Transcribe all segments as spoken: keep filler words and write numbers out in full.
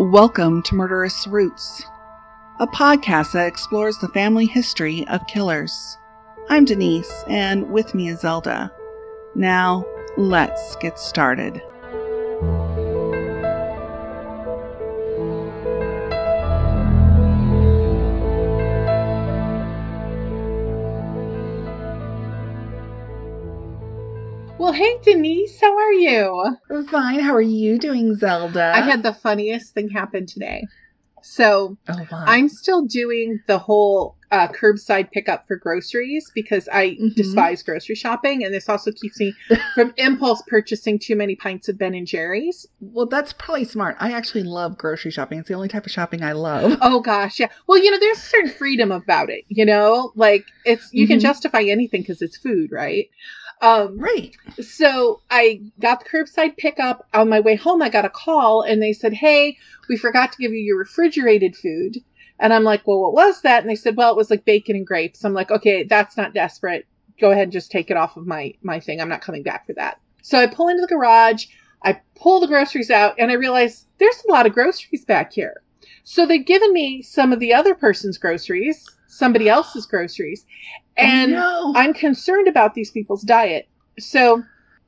Welcome to Murderous Roots, a podcast that explores the family history of killers. I'm Denise, and with me is Zelda. Now, let's get started. Well, hey, Denise, how are you? I'm fine. How are you doing, Zelda? I had the funniest thing happen today. So oh, wow. I'm still doing the whole uh, curbside pickup for groceries because I mm-hmm. despise grocery shopping. And this also keeps me from impulse purchasing too many pints of Ben and Jerry's. Well, that's probably smart. I actually love grocery shopping. It's the only type of shopping I love. Oh, gosh. Yeah. Well, you know, there's a certain freedom about it, you know, like it's you mm-hmm. can justify anything because it's food, right? Um, right. So I got the curbside pickup. On my way home, I got a call and they said, hey, we forgot to give you your refrigerated food. And I'm like, well, what was that? And they said, well, it was like bacon and grapes. I'm like, okay, that's not desperate. Go ahead and just take it off of my, my thing. I'm not coming back for that. So I pull into the garage, I pull the groceries out, and I realize there's a lot of groceries back here. So they've given me some of the other person's groceries, somebody else's groceries. And oh, no. I'm concerned about these people's diet. So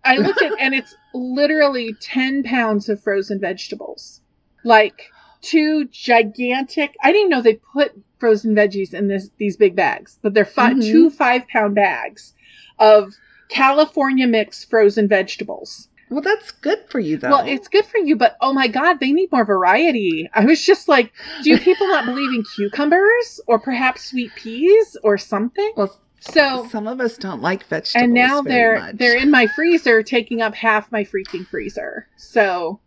I looked at, and it's literally ten pounds of frozen vegetables. Like two gigantic, I didn't know they put frozen veggies in this these big bags, but they're fi- mm-hmm. two five-pound bags of California mix frozen vegetables. Well, that's good for you, though. Well, it's good for you, but oh my God, they need more variety. I was just like, do people not believe in cucumbers or perhaps sweet peas or something? Well, so some of us don't like vegetables. And now very they're much. they're in my freezer, taking up half my freaking freezer. So,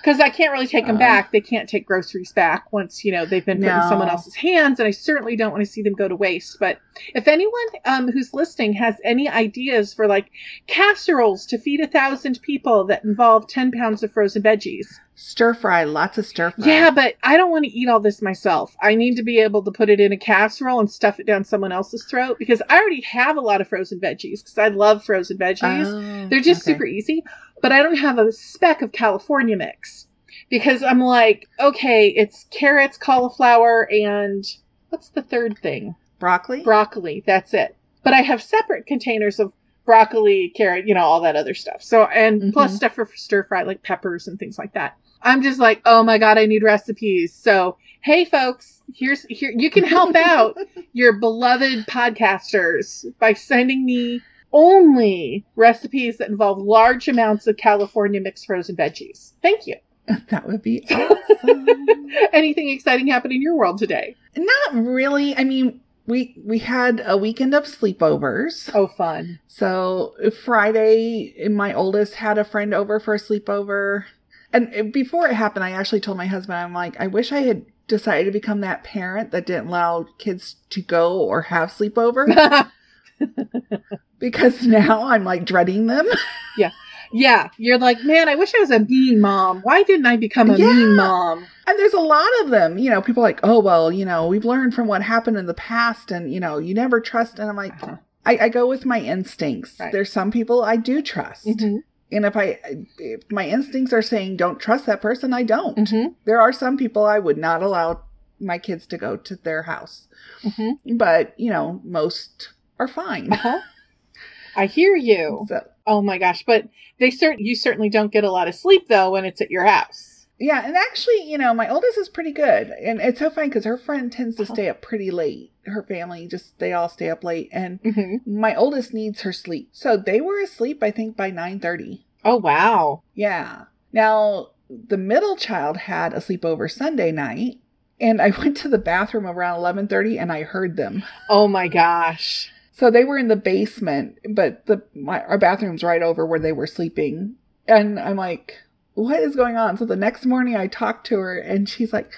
because I can't really take them uh, back, they can't take groceries back once you know they've been put no. in someone else's hands, and I certainly don't want to see them go to waste. But if anyone um, who's listening has any ideas for like casseroles to feed a thousand people that involve ten pounds of frozen veggies, stir fry, lots of stir fry. Yeah, but I don't want to eat all this myself. I need to be able to put it in a casserole and stuff it down someone else's throat because I already have a lot of frozen veggies because I love frozen veggies. Oh, they're just okay. super easy. But I don't have a speck of California mix because I'm like, okay, it's carrots, cauliflower, and what's the third thing? Broccoli? Broccoli. That's it. But I have separate containers of broccoli, carrot, you know, all that other stuff. So, and mm-hmm. plus stuff for, for stir fry, like peppers and things like that. I'm just like, oh my God, I need recipes. So, hey folks, here's, here, you can help out your beloved podcasters by sending me only recipes that involve large amounts of California mixed frozen veggies. Thank you. That would be awesome. Anything exciting happen in your world today? Not really. I mean, we we had a weekend of sleepovers. Oh, fun. So Friday, my oldest had a friend over for a sleepover. And before it happened, I actually told my husband, I'm like, I wish I had decided to become that parent that didn't allow kids to go or have sleepovers. Because now I'm like dreading them. Yeah. Yeah. You're like, man, I wish I was a mean mom. Why didn't I become a yeah. mean mom? And there's a lot of them, you know, people are like, oh, well, you know, we've learned from what happened in the past and, you know, you never trust. And I'm like, uh-huh. I, I go with my instincts. Right. There's some people I do trust. Mm-hmm. And if I, if my instincts are saying, don't trust that person, I don't. Mm-hmm. There are some people I would not allow my kids to go to their house, mm-hmm. but you know, most are fine. Uh-huh. I hear you. So, oh my gosh. But they cert- you certainly don't get a lot of sleep though when it's at your house. Yeah. And actually, you know, my oldest is pretty good. And it's so funny because her friend tends to stay up pretty late. Her family just, they all stay up late. And mm-hmm. my oldest needs her sleep. So they were asleep, I think, by nine thirty. Oh, wow. Yeah. Now, the middle child had a sleepover Sunday night. And I went to the bathroom around eleven thirty and I heard them. Oh my gosh. So they were in the basement, but the my, our bathroom's right over where they were sleeping. And I'm like, what is going on? So the next morning I talked to her and she's like,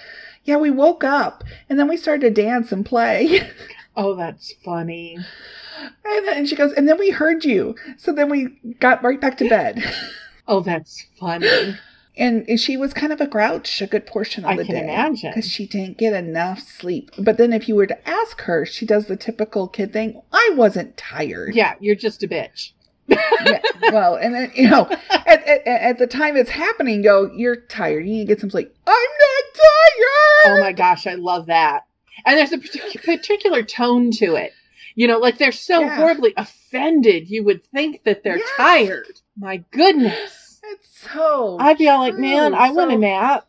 yeah, we woke up and then we started to dance and play. Oh, that's funny. And then and she goes, and then we heard you. So then we got right back to bed. Oh, that's funny. And, and she was kind of a grouch a good portion of I the day. I can imagine. Because she didn't get enough sleep. But then if you were to ask her, she does the typical kid thing. I wasn't tired. Yeah, you're just a bitch. Yeah, well, and then, you know, at, at, at the time it's happening, you go, you're tired. You need to get some sleep. I'm not tired. Oh my gosh, I love that. And there's a particular tone to it. You know, like they're so yeah. horribly offended, you would think that they're yes. tired. My goodness. It's so I'd be all like, man, so... I want a nap.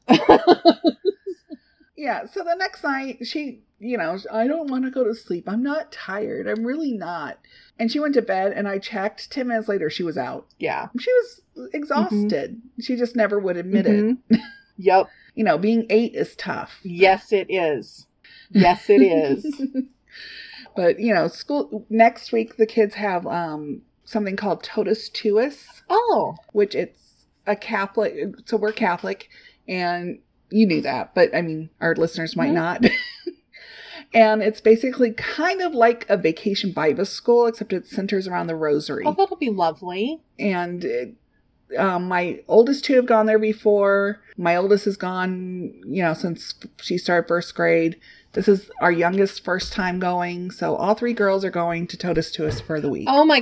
Yeah, so the next night, she, you know, I don't want to go to sleep. I'm not tired. I'm really not. And she went to bed, and I checked. Ten minutes later, she was out. Yeah. She was exhausted. Mm-hmm. She just never would admit mm-hmm. it. Yep. You know, being eight is tough. Yes, it is. Yes, it is. But, you know, school next week, the kids have um, something called Totus Tuus. Oh. Which it's a Catholic. So we're Catholic, and you knew that. But, I mean, our listeners might mm-hmm. not. And it's basically kind of like a vacation Bible school, except it centers around the rosary. Oh, that'll be lovely. And it, um, my oldest two have gone there before. My oldest has gone, you know, since she started first grade. This is our youngest first time going. So all three girls are going to Totus Tuus for the week. Oh, my.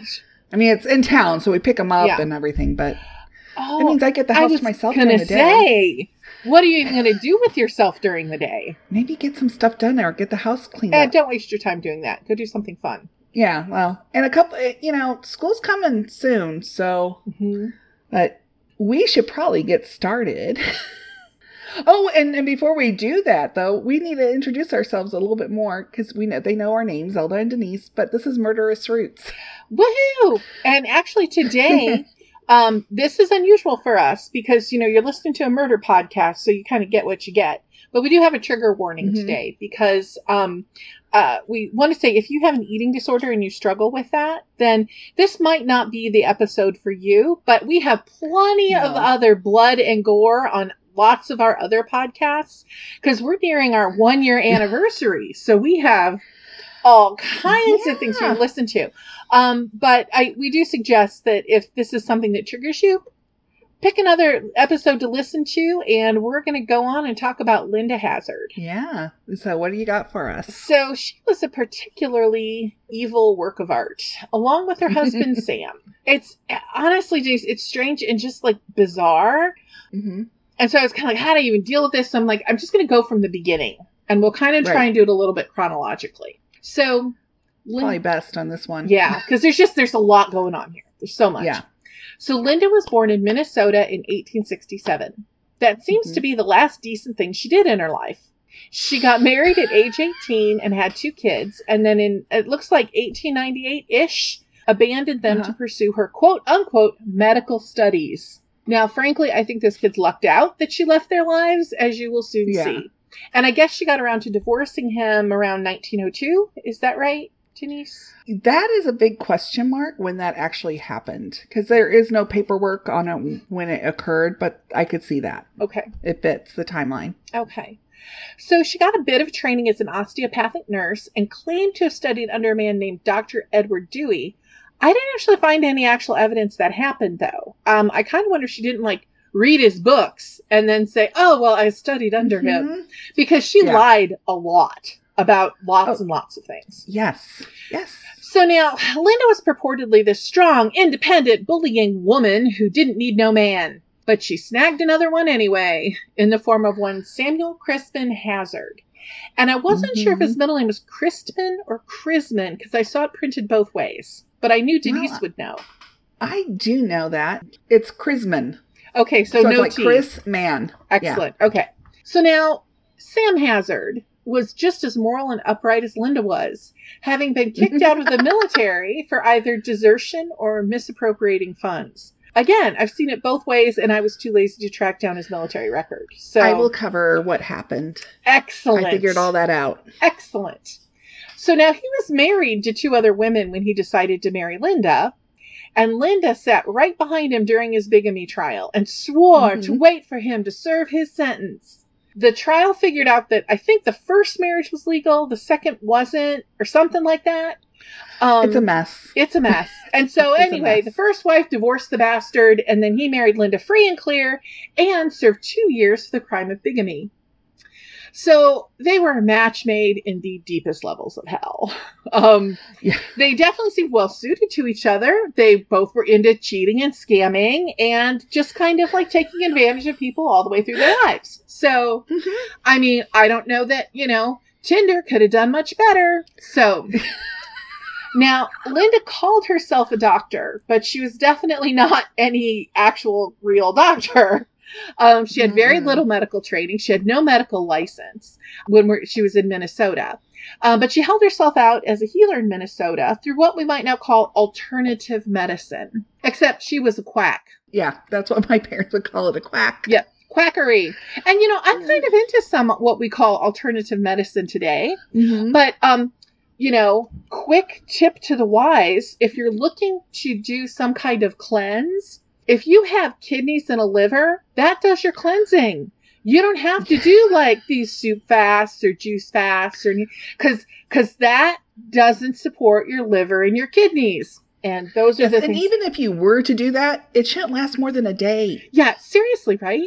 I mean, it's in town, so we pick them up yeah. and everything. But oh, that means I get the house to myself during the day. Say. What are you even going to do with yourself during the day? Maybe get some stuff done or get the house cleaned uh, up. Don't waste your time doing that. Go do something fun. Yeah, well, and a couple, you know, school's coming soon, so, mm-hmm. but we should probably get started. oh, and, and before we do that, though, we need to introduce ourselves a little bit more, because we know they know our names, Zelda and Denise, but this is Murderous Roots. Woohoo! And actually today... Um, this is unusual for us because, you know, you're listening to a murder podcast, so you kind of get what you get. But we do have a trigger warning mm-hmm. today because um, uh, we want to say if you have an eating disorder and you struggle with that, then this might not be the episode for you. But we have plenty no. of other blood and gore on lots of our other podcasts because we're nearing our one year anniversary. So we have all kinds yeah. of things you can listen to. Um, but I, we do suggest that if this is something that triggers you, pick another episode to listen to, and we're going to go on and talk about Linda Hazard. Yeah. So what do you got for us? So she was a particularly evil work of art, along with her husband, Sam. It's honestly, it's strange and just like bizarre. Mm-hmm. And so I was kind of like, how do I even deal with this? So I'm like, I'm just going to go from the beginning, and we'll kind of try right. and do it a little bit chronologically. So Linda, probably best on this one. Yeah, because there's just, there's a lot going on here. There's so much. Yeah. So Linda was born in Minnesota in eighteen sixty-seven. That seems mm-hmm. to be the last decent thing she did in her life. She got married at age eighteen and had two kids. And then in, it looks like eighteen ninety-eight-ish, abandoned them uh-huh. to pursue her quote unquote medical studies. Now, frankly, I think this kid's lucked out that she left their lives, as you will soon yeah. see. And I guess she got around to divorcing him around nineteen oh two. Is that right? Denise? That is a big question mark when that actually happened, because there is no paperwork on it when it occurred, but I could see that. Okay. It fits the timeline. Okay. So she got a bit of training as an osteopathic nurse and claimed to have studied under a man named Doctor Edward Dewey. I didn't actually find any actual evidence that happened, though. Um, I kind of wonder if she didn't like read his books and then say, oh, well, I studied under mm-hmm. him, because she yeah. lied a lot. About lots oh. and lots of things. Yes. Yes. So now, Linda was purportedly this strong, independent, bullying woman who didn't need no man. But she snagged another one anyway, in the form of one Samuel Crispin Hazard. And I wasn't mm-hmm. sure if his middle name was Crispin or Crisman, because I saw it printed both ways. But I knew Denise well, would know. I do know that. It's Crisman. Okay, so, so no it's like Chris Man. Excellent. Yeah. Okay. So now, Sam Hazard was just as moral and upright as Linda was, having been kicked out of the military for either desertion or misappropriating funds. Again, I've seen it both ways, and I was too lazy to track down his military record. So I will cover what happened. Excellent. I figured all that out. Excellent. So now he was married to two other women when he decided to marry Linda, and Linda sat right behind him during his bigamy trial and swore mm-hmm. to wait for him to serve his sentence. The trial figured out that I think the first marriage was legal, the second wasn't, or something like that. Um, it's a mess. It's a mess. And so anyway, the first wife divorced the bastard, and then he married Linda free and clear and served two years for the crime of bigamy. So they were a match made in the deepest levels of hell. Um, yeah. They definitely seemed well suited to each other. They both were into cheating and scamming and just kind of like taking advantage of people all the way through their lives. So, mm-hmm. I mean, I don't know that, you know, Tinder could have done much better. So... Now, Linda called herself a doctor, but she was definitely not any actual real doctor. Um, she had very little medical training. She had no medical license when we're, she was in Minnesota. Um, but she held herself out as a healer in Minnesota through what we might now call alternative medicine. Except she was a quack. Yeah, that's what my parents would call it, a quack. Yep. Quackery. And, you know, I'm kind of into some what we call alternative medicine today. Mm-hmm. But, um... you know, quick tip to the wise, if you're looking to do some kind of cleanse, if you have kidneys and a liver, that does your cleansing. You don't have to do like these soup fasts or juice fasts or because because that doesn't support your liver and your kidneys. And those are yes, the and things. And even if you were to do that, it shouldn't last more than a day. Yeah, seriously, right?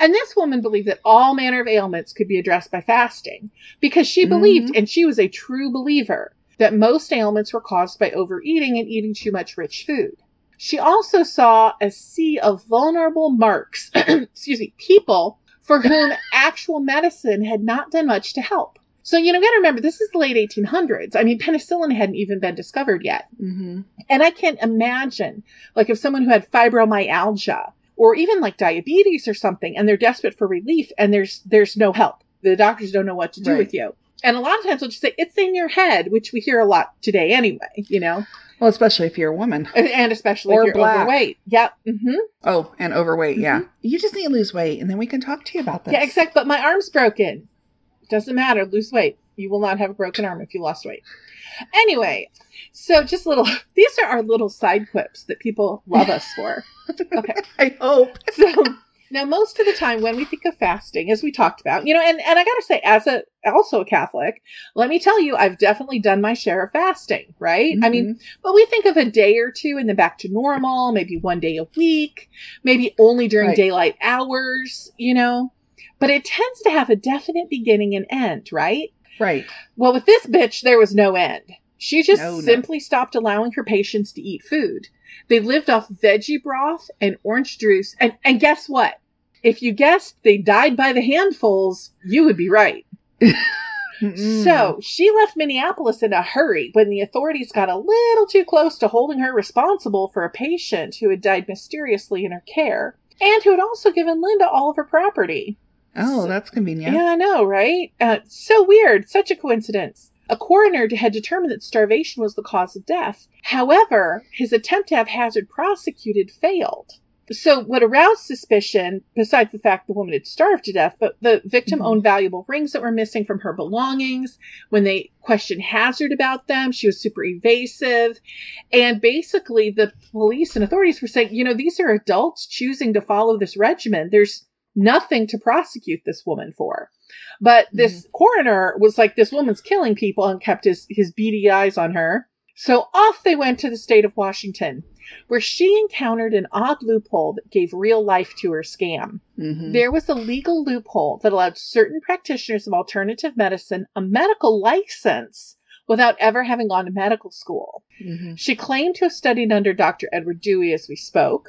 And this woman believed that all manner of ailments could be addressed by fasting because she believed, mm-hmm. and she was a true believer, that most ailments were caused by overeating and eating too much rich food. She also saw a sea of vulnerable marks, excuse me, people for whom actual medicine had not done much to help. So, you know, got to remember, this is the late eighteen hundreds. I mean, penicillin hadn't even been discovered yet. Mm-hmm. And I can't imagine, like, if someone who had fibromyalgia or even, like, diabetes or something, and they're desperate for relief, and there's there's no help. The doctors don't know what to do right. with you. And a lot of times they'll just say, it's in your head, which we hear a lot today anyway, you know? Well, especially if you're a woman. And, and especially or if you're black. Overweight. Yep. Mm-hmm. Oh, and overweight, mm-hmm. yeah. You just need to lose weight, and then we can talk to you about this. Yeah, exactly. But my arm's broken. Doesn't matter. Lose weight. You will not have a broken arm if you lost weight. Anyway, so just little, these are our little side quips that people love us for. Okay. I hope. So now most of the time when we think of fasting, as we talked about, you know, and, and I got to say, as a, also a Catholic, let me tell you, I've definitely done my share of fasting, right? Mm-hmm. I mean, but we think of a day or two and then back to normal, maybe one day a week, maybe only during right. daylight hours, you know. But it tends to have a definite beginning and end, right? Right. Well, with this bitch, there was no end. She just no, simply no. stopped allowing her patients to eat food. They lived off veggie broth and orange juice. And, and guess what? If you guessed they died by the handfuls, you would be right. So she left Minneapolis in a hurry when the authorities got a little too close to holding her responsible for a patient who had died mysteriously in her care and who had also given Linda all of her property. Oh, that's convenient. Yeah, I know, right? Uh, so weird. Such a coincidence. A coroner had determined that starvation was the cause of death. However, his attempt to have Hazard prosecuted failed. So what aroused suspicion, besides the fact the woman had starved to death, but the victim mm-hmm. owned valuable rings that were missing from her belongings. When they questioned Hazard about them, she was super evasive. And basically, the police and authorities were saying, you know, these are adults choosing to follow this regimen. There's nothing to prosecute this woman for. But this mm-hmm. coroner was like, this woman's killing people, and kept his, his beady eyes on her. So off they went to the state of Washington, where she encountered an odd loophole that gave real life to her scam. Mm-hmm. There was a legal loophole that allowed certain practitioners of alternative medicine a medical license without ever having gone to medical school. Mm-hmm. She claimed to have studied under Doctor Edward Dewey, as we spoke,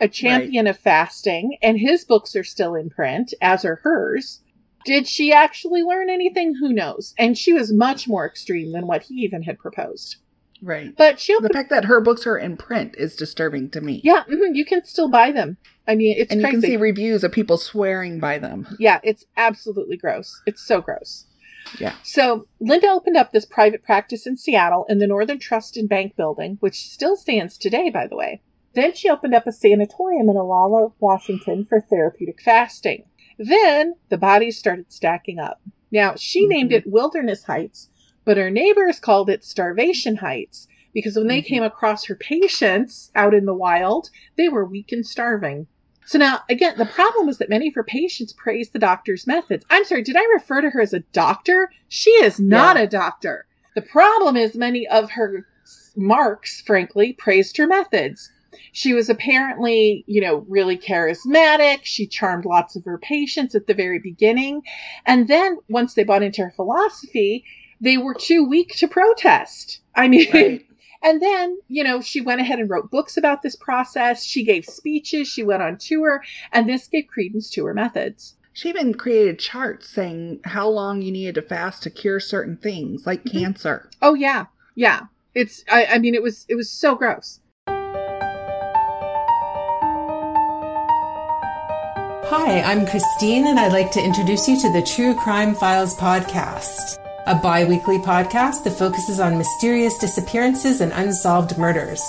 a champion right. of fasting, and his books are still in print, as are hers. Did she actually learn anything? Who knows? And she was much more extreme than what he even had proposed. Right. But she opened- the fact that her books are in print is disturbing to me. Yeah, mm-hmm, you can still buy them. I mean, it's and crazy. You can see reviews of people swearing by them. Yeah, it's absolutely gross. It's so gross. Yeah. So Linda opened up this private practice in Seattle in the Northern Trust and Bank building, which still stands today, by the way. Then she opened up a sanatorium in Ilala, Washington for therapeutic fasting. Then the bodies started stacking up. Now, she mm-hmm. named it Wilderness Heights, but her neighbors called it Starvation Heights because when they mm-hmm. came across her patients out in the wild, they were weak and starving. So now, again, the problem was that many of her patients praised the doctor's methods. I'm sorry, did I refer to her as a doctor? She is not yeah. a doctor. The problem is many of her marks, frankly, praised her methods. She was apparently, you know, really charismatic. She charmed lots of her patients at the very beginning. And then once they bought into her philosophy, they were too weak to protest. I mean, right. And then, you know, she went ahead and wrote books about this process. She gave speeches. She went on tour. And this gave credence to her methods. She even created charts saying how long you needed to fast to cure certain things, like mm-hmm. cancer. Oh, yeah. Yeah. It's, I, I mean, it was, it was so gross. Hi, I'm Christine, and I'd like to introduce you to the True Crime Files podcast, a bi-weekly podcast that focuses on mysterious disappearances and unsolved murders.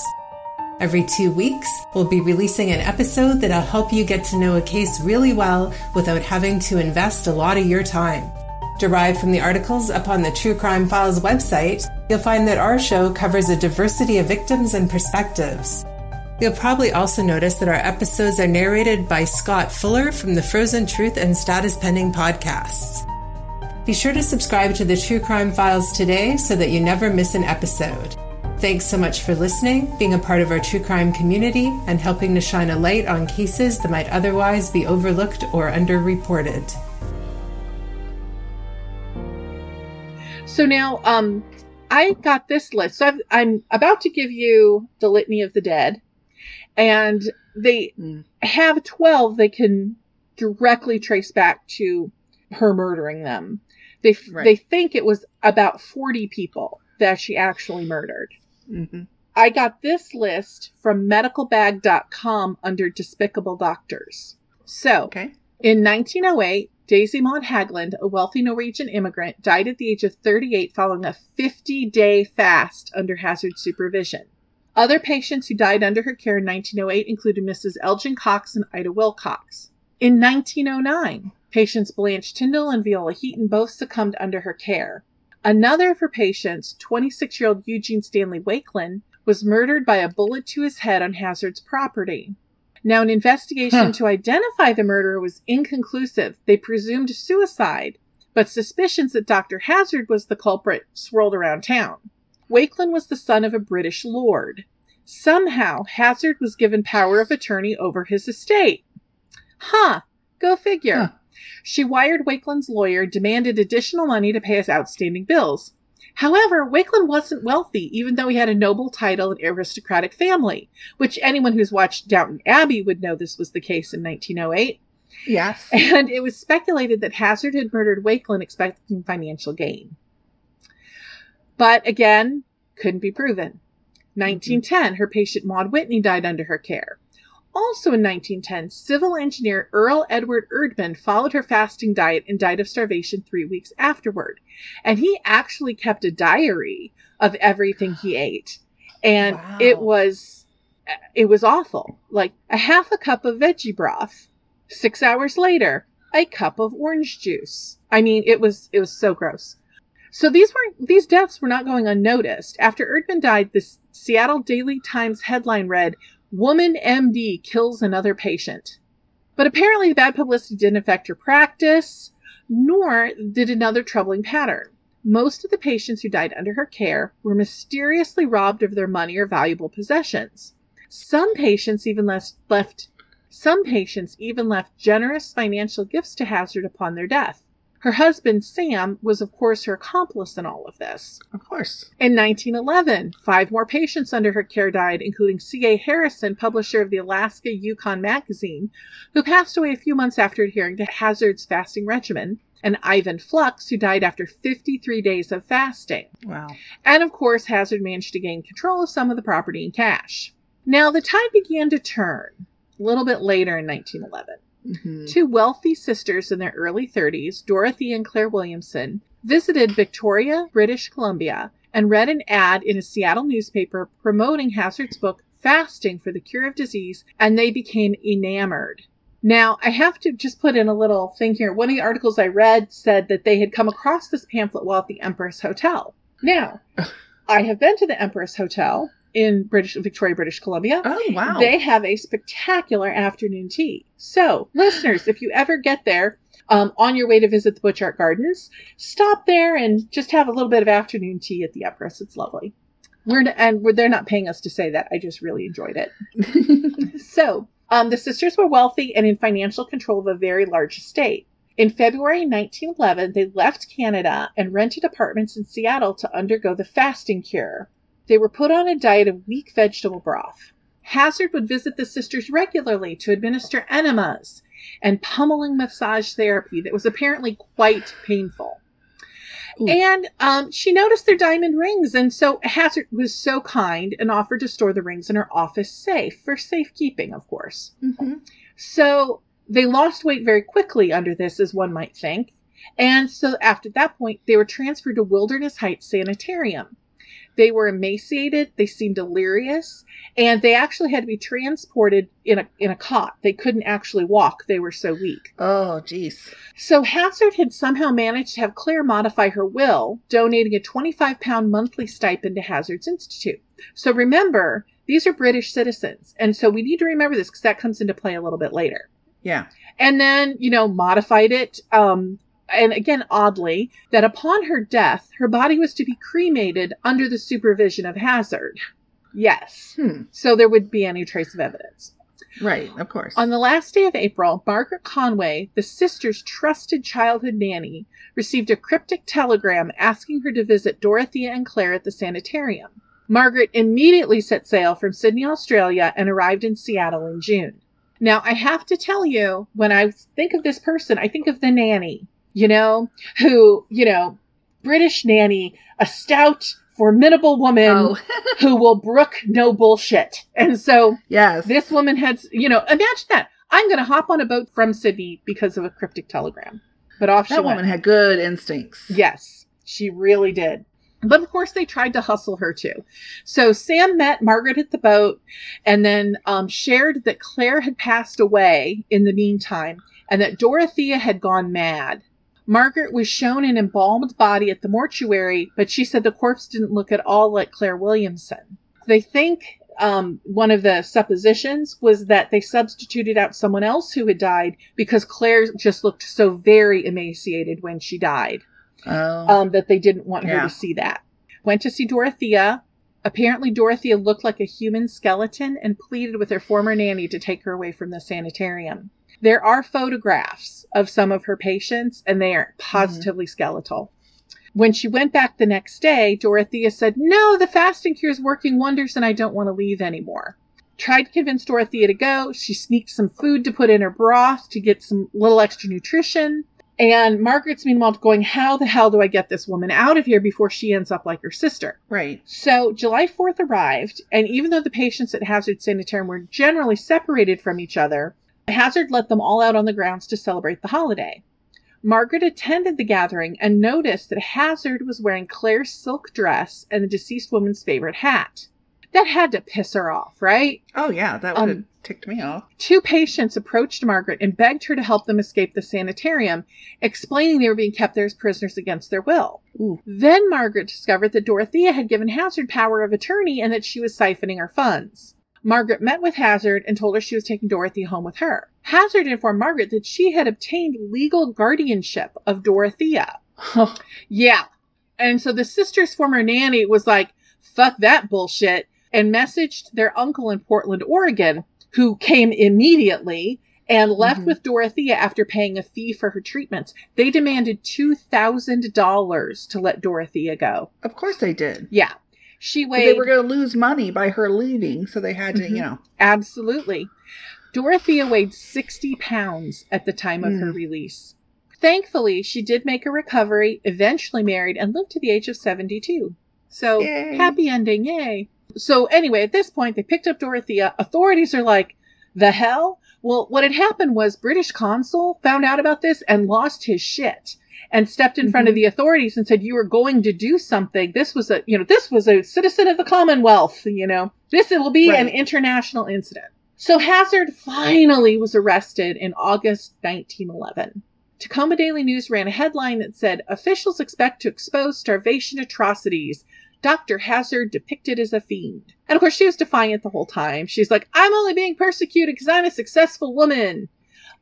Every two weeks, we'll be releasing an episode that'll help you get to know a case really well without having to invest a lot of your time. Derived from the articles up on the True Crime Files website, you'll find that our show covers a diversity of victims and perspectives. You'll probably also notice that our episodes are narrated by Scott Fuller from the Frozen Truth and Status Pending podcasts. Be sure to subscribe to the True Crime Files today so that you never miss an episode. Thanks so much for listening, being a part of our true crime community, and helping to shine a light on cases that might otherwise be overlooked or underreported. So now, um, I got this list. So I've, I'm about to give you the Litany of the Dead, and they mm. have twelve they can directly trace back to her murdering them. They right. they think it was about forty people that she actually murdered. Mm-hmm. I got this list from medical bag dot com under Despicable Doctors. So, okay. In nineteen oh eight, Daisy Maude Haglund, a wealthy Norwegian immigrant, died at the age of thirty-eight following a fifty-day fast under Hazard's supervision. Other patients who died under her care in nineteen oh eight included Missus Elgin Cox and Ida Wilcox. In nineteen oh nine, patients Blanche Tyndall and Viola Heaton both succumbed under her care. Another of her patients, twenty-six-year-old Eugene Stanley Wakelin, was murdered by a bullet to his head on Hazard's property. Now, an investigation huh. to identify the murderer was inconclusive. They presumed suicide, but suspicions that Doctor Hazard was the culprit swirled around town. Wakelin was the son of a British lord. Somehow, Hazard was given power of attorney over his estate. Huh. Go figure. Huh. She wired Wakelin's lawyer and demanded additional money to pay his outstanding bills. However, Wakelin wasn't wealthy, even though he had a noble title and aristocratic family, which anyone who's watched Downton Abbey would know this was the case in nineteen oh eight. Yes. And it was speculated that Hazard had murdered Wakelin expecting financial gain. But again, couldn't be proven. nineteen ten, her patient Maud Whitney died under her care. Also in nineteen ten, civil engineer Earl Edward Erdman followed her fasting diet and died of starvation three weeks afterward. And he actually kept a diary of everything he ate. And wow. it was, it was awful. Like a half a cup of veggie broth. Six hours later, a cup of orange juice. I mean, it was, it was so gross. So these weren't, these deaths were not going unnoticed. After Erdman died, the Seattle Daily Times headline read, "Woman M D kills another patient." But apparently the bad publicity didn't affect her practice, nor did another troubling pattern. Most of the patients who died under her care were mysteriously robbed of their money or valuable possessions. Some patients even left, left some patients even left generous financial gifts to Hazard upon their death. Her husband, Sam, was, of course, her accomplice in all of this. Of course. In nineteen eleven, five more patients under her care died, including C A Harrison, publisher of the Alaska Yukon magazine, who passed away a few months after adhering to Hazard's fasting regimen, and Ivan Flux, who died after fifty-three days of fasting. Wow. And, of course, Hazard managed to gain control of some of the property and cash. Now, the tide began to turn a little bit later in nineteen eleven. Mm-hmm. Two wealthy sisters in their early thirties, Dorothy and Claire Williamson, visited Victoria, British Columbia, and read an ad in a Seattle newspaper promoting Hazard's book, Fasting for the Cure of Disease, and they became enamored. Now, I have to just put in a little thing here. One of the articles I read said that they had come across this pamphlet while at the Empress Hotel. Now, I have been to the Empress Hotel in British Victoria, British Columbia. Oh, wow. They have a spectacular afternoon tea. So, listeners, if you ever get there, um, on your way to visit the Butch Art Gardens, stop there and just have a little bit of afternoon tea at the Empress. It's lovely. We're and we're, they're not paying us to say that. I just really enjoyed it. So, um, the sisters were wealthy and in financial control of a very large estate. In February nineteen eleven, they left Canada and rented apartments in Seattle to undergo the fasting cure. They were put on a diet of weak vegetable broth. Hazard would visit the sisters regularly to administer enemas and pummeling massage therapy that was apparently quite painful. Ooh. And um, she noticed their diamond rings, and so Hazard was so kind and offered to store the rings in her office safe for safekeeping, of course. Mm-hmm. So they lost weight very quickly under this, as one might think. And so after that point, they were transferred to Wilderness Heights Sanitarium. They were emaciated, they seemed delirious, and they actually had to be transported in a in a cot. They couldn't actually walk. They were so weak. Oh, geez. So Hazard had somehow managed to have Claire modify her will, donating a twenty-five pound monthly stipend to Hazard's Institute. So remember, these are British citizens, and so we need to remember this because that comes into play a little bit later. Yeah. And then, you know, modified it. Um, and again, oddly, that upon her death, her body was to be cremated under the supervision of Hazard. Yes. Hmm. So there would be any trace of evidence. Right. Of course. On the last day of April, Margaret Conway, the sister's trusted childhood nanny, received a cryptic telegram asking her to visit Dorothea and Claire at the sanitarium. Margaret immediately set sail from Sydney, Australia, and arrived in Seattle in June. Now, I have to tell you, when I think of this person, I think of the nanny, you know, who, you know, British nanny, a stout, formidable woman oh. who will brook no bullshit. And so yes. This woman had, you know, imagine that. I'm going to hop on a boat from Sydney because of a cryptic telegram. But off that she went. That woman had good instincts. Yes, she really did. But, of course, they tried to hustle her, too. So Sam met Margaret at the boat and then um, shared that Claire had passed away in the meantime and that Dorothea had gone mad. Margaret was shown an embalmed body at the mortuary, but she said the corpse didn't look at all like Claire Williamson. They think um, one of the suppositions was that they substituted out someone else who had died because Claire just looked so very emaciated when she died. Oh. Um, that they didn't want yeah. her to see that. Went to see Dorothea. Apparently Dorothea looked like a human skeleton and pleaded with her former nanny to take her away from the sanitarium. There are photographs of some of her patients, and they are positively mm-hmm. skeletal. When she went back the next day, Dorothea said, "No, the fasting cure is working wonders, and I don't want to leave anymore." Tried to convince Dorothea to go. She sneaked some food to put in her broth to get some little extra nutrition. And Margaret's, meanwhile, going, how the hell do I get this woman out of here before she ends up like her sister? Right. So July fourth arrived, and even though the patients at Hazard Sanitarium were generally separated from each other, Hazard let them all out on the grounds to celebrate the holiday. Margaret attended the gathering and noticed that Hazard was wearing Claire's silk dress and the deceased woman's favorite hat. That had to piss her off, right? Oh, yeah, that would have um, ticked me off. Two patients approached Margaret and begged her to help them escape the sanitarium, explaining they were being kept there as prisoners against their will. Ooh. Then Margaret discovered that Dorothea had given Hazard power of attorney and that she was siphoning her funds. Margaret met with Hazard and told her she was taking Dorothea home with her. Hazard informed Margaret that she had obtained legal guardianship of Dorothea. Yeah. And so the sister's former nanny was like, fuck that bullshit, and messaged their uncle in Portland, Oregon, who came immediately and left mm-hmm. with Dorothea after paying a fee for her treatments. They demanded two thousand dollars to let Dorothea go. Of course they did. Yeah. She weighed... They were going to lose money by her leaving, so they had to, mm-hmm. you know... Absolutely. Dorothea weighed sixty pounds at the time of mm. her release. Thankfully, she did make a recovery, eventually married, and lived to the age of seventy-two. So, yay. Happy ending, yay. So anyway, at this point, they picked up Dorothea. Authorities are like, the hell? Well, what had happened was British consul found out about this and lost his shit and stepped in mm-hmm. front of the authorities and said, you were going to do something. This was a, you know, this was a citizen of the Commonwealth, you know, this will be right. an international incident. So Hazard finally was arrested in August nineteen eleven. Tacoma Daily News ran a headline that said, officials expect to expose starvation atrocities. Doctor Hazard depicted as a fiend. And of course, she was defiant the whole time. She's like, I'm only being persecuted because I'm a successful woman.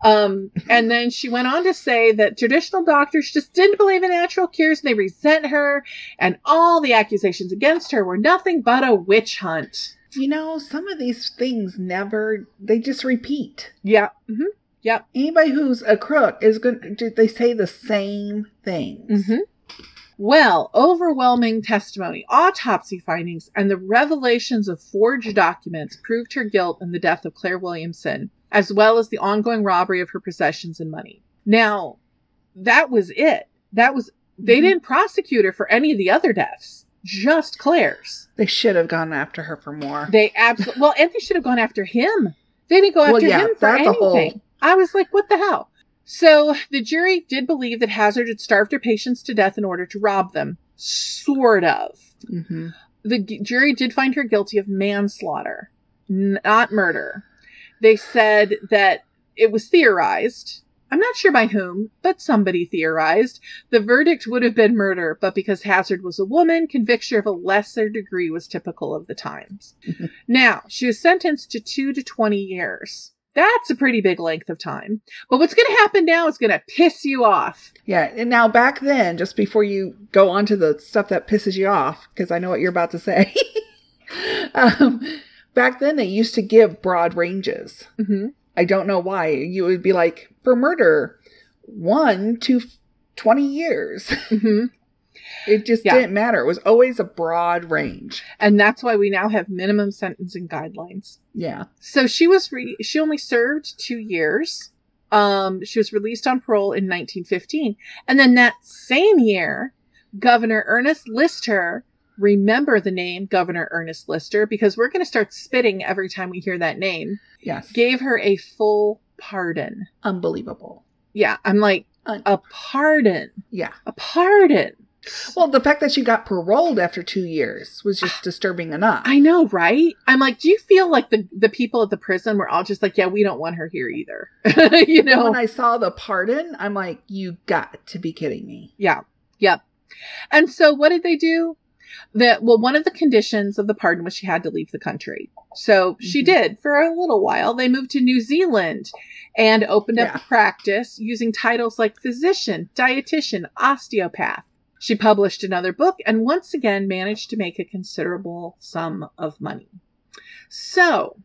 Um, and then she went on to say that traditional doctors just didn't believe in natural cures and they resent her, and all the accusations against her were nothing but a witch hunt. You know, some of these things never, they just repeat. Yeah. Mm-hmm. Yeah. Anybody who's a crook is going to, they say the same things. Mm-hmm. Well, overwhelming testimony, autopsy findings, and the revelations of forged documents proved her guilt in the death of Claire Williamson, as well as the ongoing robbery of her possessions and money. Now, that was it. That was, they mm-hmm. didn't prosecute her for any of the other deaths, just Claire's. They should have gone after her for more. They absolutely, well, and they should have gone after him. They didn't go after well, yeah, him for anything. Whole- I was like, what the hell? So the jury did believe that Hazard had starved her patients to death in order to rob them. Sort of. Mm-hmm. The g- jury did find her guilty of manslaughter, n- not murder. They said that it was theorized. I'm not sure by whom, but somebody theorized. The verdict would have been murder, but because Hazard was a woman, conviction of a lesser degree was typical of the times. Mm-hmm. Now, she was sentenced to two to twenty years. That's a pretty big length of time. But what's going to happen now is going to piss you off. Yeah. And now back then, just before you go on to the stuff that pisses you off, because I know what you're about to say. um, back then, they used to give broad ranges. Mm-hmm. I don't know why. You would be like, for murder, one to twenty years. Mm-hmm. It just yeah. didn't matter. It was always a broad range. And that's why we now have minimum sentencing guidelines. Yeah. So she was re- she only served two years. Um, she was released on parole in nineteen fifteen. And then that same year, Governor Ernest Lister, remember the name Governor Ernest Lister, because we're going to start spitting every time we hear that name. Yes. Gave her a full pardon. Unbelievable. Yeah. I'm like, Un- a pardon. Yeah. A pardon. Well, the fact that she got paroled after two years was just disturbing enough. I know, right? I'm like, do you feel like the, the people at the prison were all just like, yeah, we don't want her here either. You know? When I saw the pardon, I'm like, you got to be kidding me. Yeah. Yep. And so what did they do? The, well, one of the conditions of the pardon was she had to leave the country. So she mm-hmm. did for a little while. They moved to New Zealand and opened up yeah. a practice using titles like physician, dietitian, osteopath. She published another book and once again managed to make a considerable sum of money. So,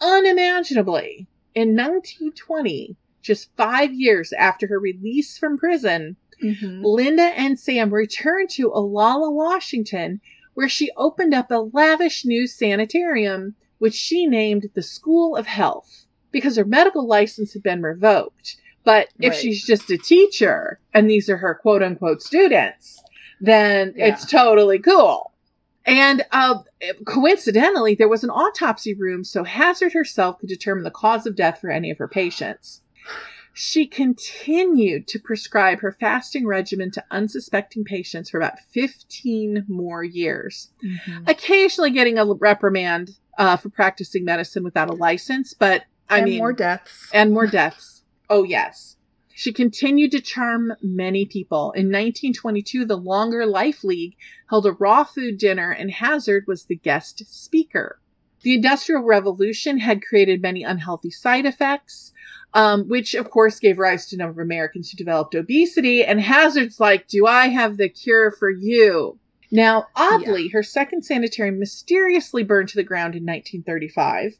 unimaginably, in nineteen twenty, just five years after her release from prison, mm-hmm. Linda and Sam returned to Olalla, Washington, where she opened up a lavish new sanitarium, which she named the School of Health, because her medical license had been revoked. But if right. she's just a teacher and these are her quote unquote students, then yeah. it's totally cool. And uh, coincidentally, there was an autopsy room, so Hazard herself could determine the cause of death for any of her patients. She continued to prescribe her fasting regimen to unsuspecting patients for about fifteen more years, mm-hmm. occasionally getting a reprimand uh, for practicing medicine without a license. But I and mean, more deaths and more deaths. Oh, yes. She continued to charm many people. In nineteen twenty-two, the Longer Life League held a raw food dinner, and Hazard was the guest speaker. The Industrial Revolution had created many unhealthy side effects, um, which, of course, gave rise to a number of Americans who developed obesity. And Hazard's like, do I have the cure for you? Now, oddly, yeah. her second sanitarium mysteriously burned to the ground in nineteen thirty-five,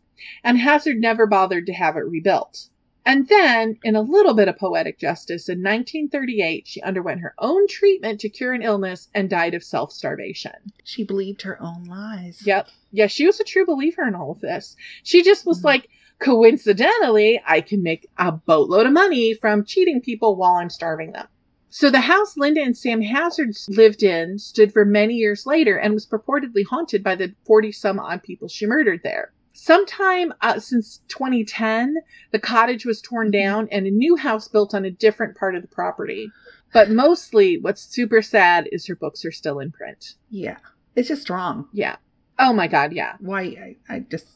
and Hazard never bothered to have it rebuilt. And then, in a little bit of poetic justice, in nineteen thirty-eight, she underwent her own treatment to cure an illness and died of self-starvation. She believed her own lies. Yep. Yeah, she was a true believer in all of this. She just was mm-hmm. like, coincidentally, I can make a boatload of money from cheating people while I'm starving them. So the house Linda and Sam Hazard lived in stood for many years later and was purportedly haunted by the forty-some-odd people she murdered there. Sometime uh, since twenty ten, the cottage was torn down and a new house built on a different part of the property. But mostly what's super sad is her books are still in print. Yeah. It's just wrong. Yeah. Oh, my God. Yeah. Why? I, I just,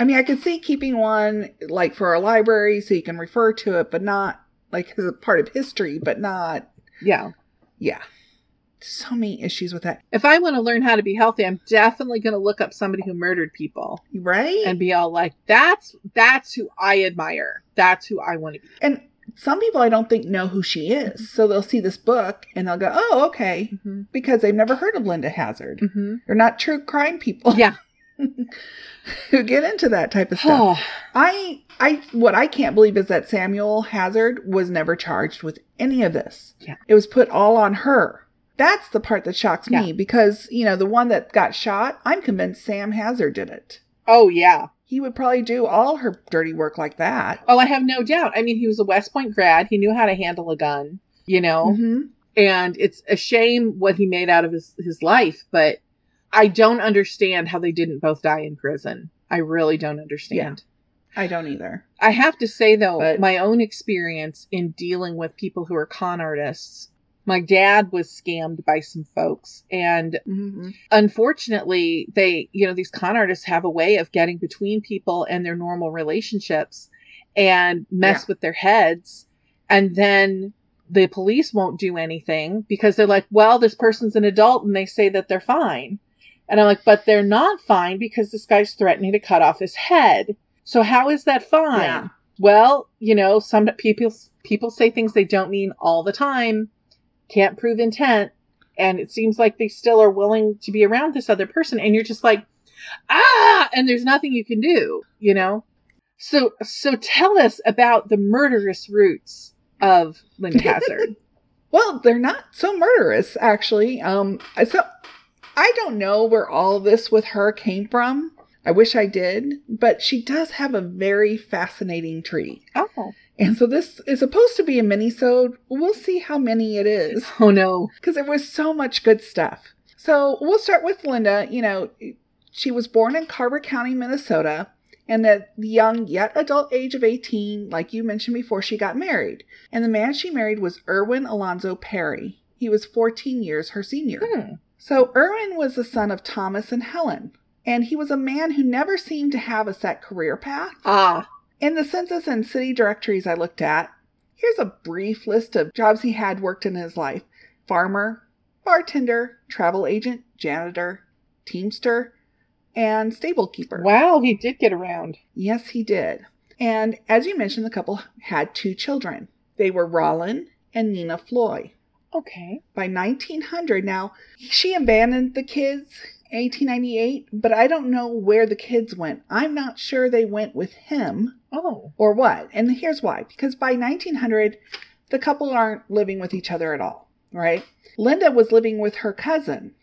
I mean, I could see keeping one like for a library so you can refer to it, but not like as a part of history, but not. Yeah. Yeah. So many issues with that. If I want to learn how to be healthy, I'm definitely going to look up somebody who murdered people. Right. And be all like, that's that's who I admire. That's who I want to be. And some people I don't think know who she is. Mm-hmm. So they'll see this book and they'll go, oh, okay. Mm-hmm. Because they've never heard of Linda Hazard. Mm-hmm. They're not true crime people. Yeah. Who get into that type of stuff. Oh. I, I, what I can't believe is that Samuel Hazard was never charged with any of this. Yeah. It was put all on her. That's the part that shocks me yeah. because, you know, the one that got shot, I'm convinced Sam Hazard did it. Oh, yeah. He would probably do all her dirty work like that. Oh, I have no doubt. I mean, he was a West Point grad. He knew how to handle a gun, you know, mm-hmm. and it's a shame what he made out of his, his life, but I don't understand how they didn't both die in prison. I really don't understand. Yeah, I don't either. I have to say, though, but my own experience in dealing with people who are con artists, my dad was scammed by some folks. And mm-hmm. unfortunately, they, you know, these con artists have a way of getting between people and their normal relationships and mess yeah. with their heads. And then the police won't do anything because they're like, well, this person's an adult and they say that they're fine. And I'm like, but they're not fine because this guy's threatening to cut off his head. So how is that fine? Yeah. Well, you know, some people people say things they don't mean all the time. Can't prove intent. And it seems like they still are willing to be around this other person. And you're just like, ah, and there's nothing you can do, you know? So, so tell us about the murderous roots of Linda Hazard. Well, they're not so murderous, actually. Um, so... I don't know where all this with her came from. I wish I did, but she does have a very fascinating tree. Oh. And so this is supposed to be a mini-sode. We'll see how many it is. Oh, no. Because there was so much good stuff. So we'll start with Linda. You know, she was born in Carver County, Minnesota. And at the young yet adult age of eighteen, like you mentioned before, she got married. And the man she married was Irwin Alonzo Perry. He was fourteen years her senior. Hmm. So Irwin was the son of Thomas and Helen, and he was a man who never seemed to have a set career path. Ah. In the census and city directories I looked at, here's a brief list of jobs he had worked in his life. Farmer, bartender, travel agent, janitor, teamster, and stable keeper. Wow, he did get around. Yes, he did. And as you mentioned, the couple had two children. They were Rollin and Nina Floyd. Okay. By nineteen hundred. Now, she abandoned the kids in eighteen ninety-eight, but I don't know where the kids went. I'm not sure they went with him. Oh. Or what. And here's why. Because by nineteen hundred, the couple aren't living with each other at all, right? Linda was living with her cousin,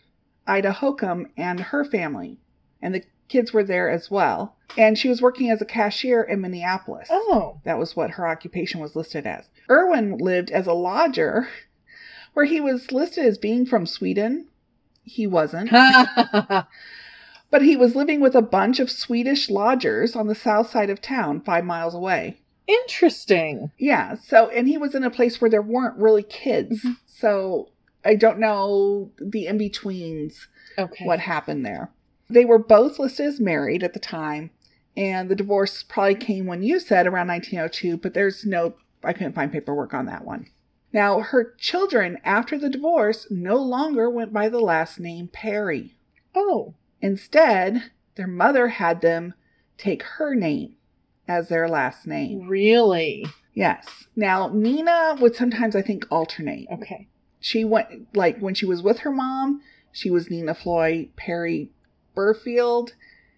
Ida Hocum, and her family. And the kids were there as well. And she was working as a cashier in Minneapolis. Oh. That was what her occupation was listed as. Irwin lived as a lodger, where he was listed as being from Sweden. He wasn't. But he was living with a bunch of Swedish lodgers on the south side of town, five miles away. Interesting. Yeah. So, and he was in a place where there weren't really kids. Mm-hmm. So I don't know the in-betweens, okay, what happened there. They were both listed as married at the time. And the divorce probably came when you said around nineteen oh two, but there's no, I couldn't find paperwork on that one. Now, her children, after the divorce, no longer went by the last name Perry. Oh. Instead, their mother had them take her name as their last name. Really? Yes. Now, Nina would sometimes, I think, alternate. Okay. She went, like, when she was with her mom, she was Nina Floyd Perry Burfield.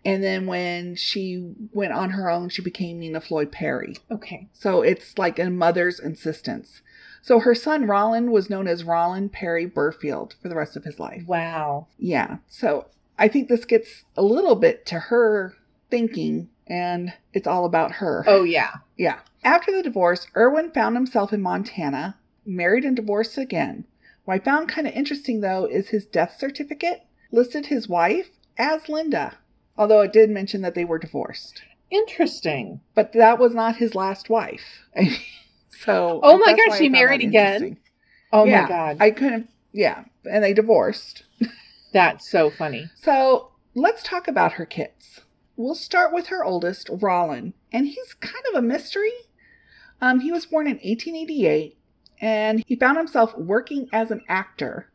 And then when she went on her own, she became Nina Floyd Perry. Okay. So it's like a mother's insistence. So her son, Rollin, was known as Rollin Perry Burfield for the rest of his life. Wow. Yeah. So I think this gets a little bit to her thinking, and it's all about her. Oh, yeah. Yeah. After the divorce, Irwin found himself in Montana, married and divorced again. What I found kind of interesting, though, is his death certificate listed his wife as Linda, although it did mention that they were divorced. Interesting. But that was not his last wife. I mean, So, oh my God, she married again. Oh yeah, my God. I couldn't, yeah. And they divorced. That's so funny. So let's talk about her kids. We'll start with her oldest, Rollin. And he's kind of a mystery. Um, he was born in eighteen eighty-eight and he found himself working as an actor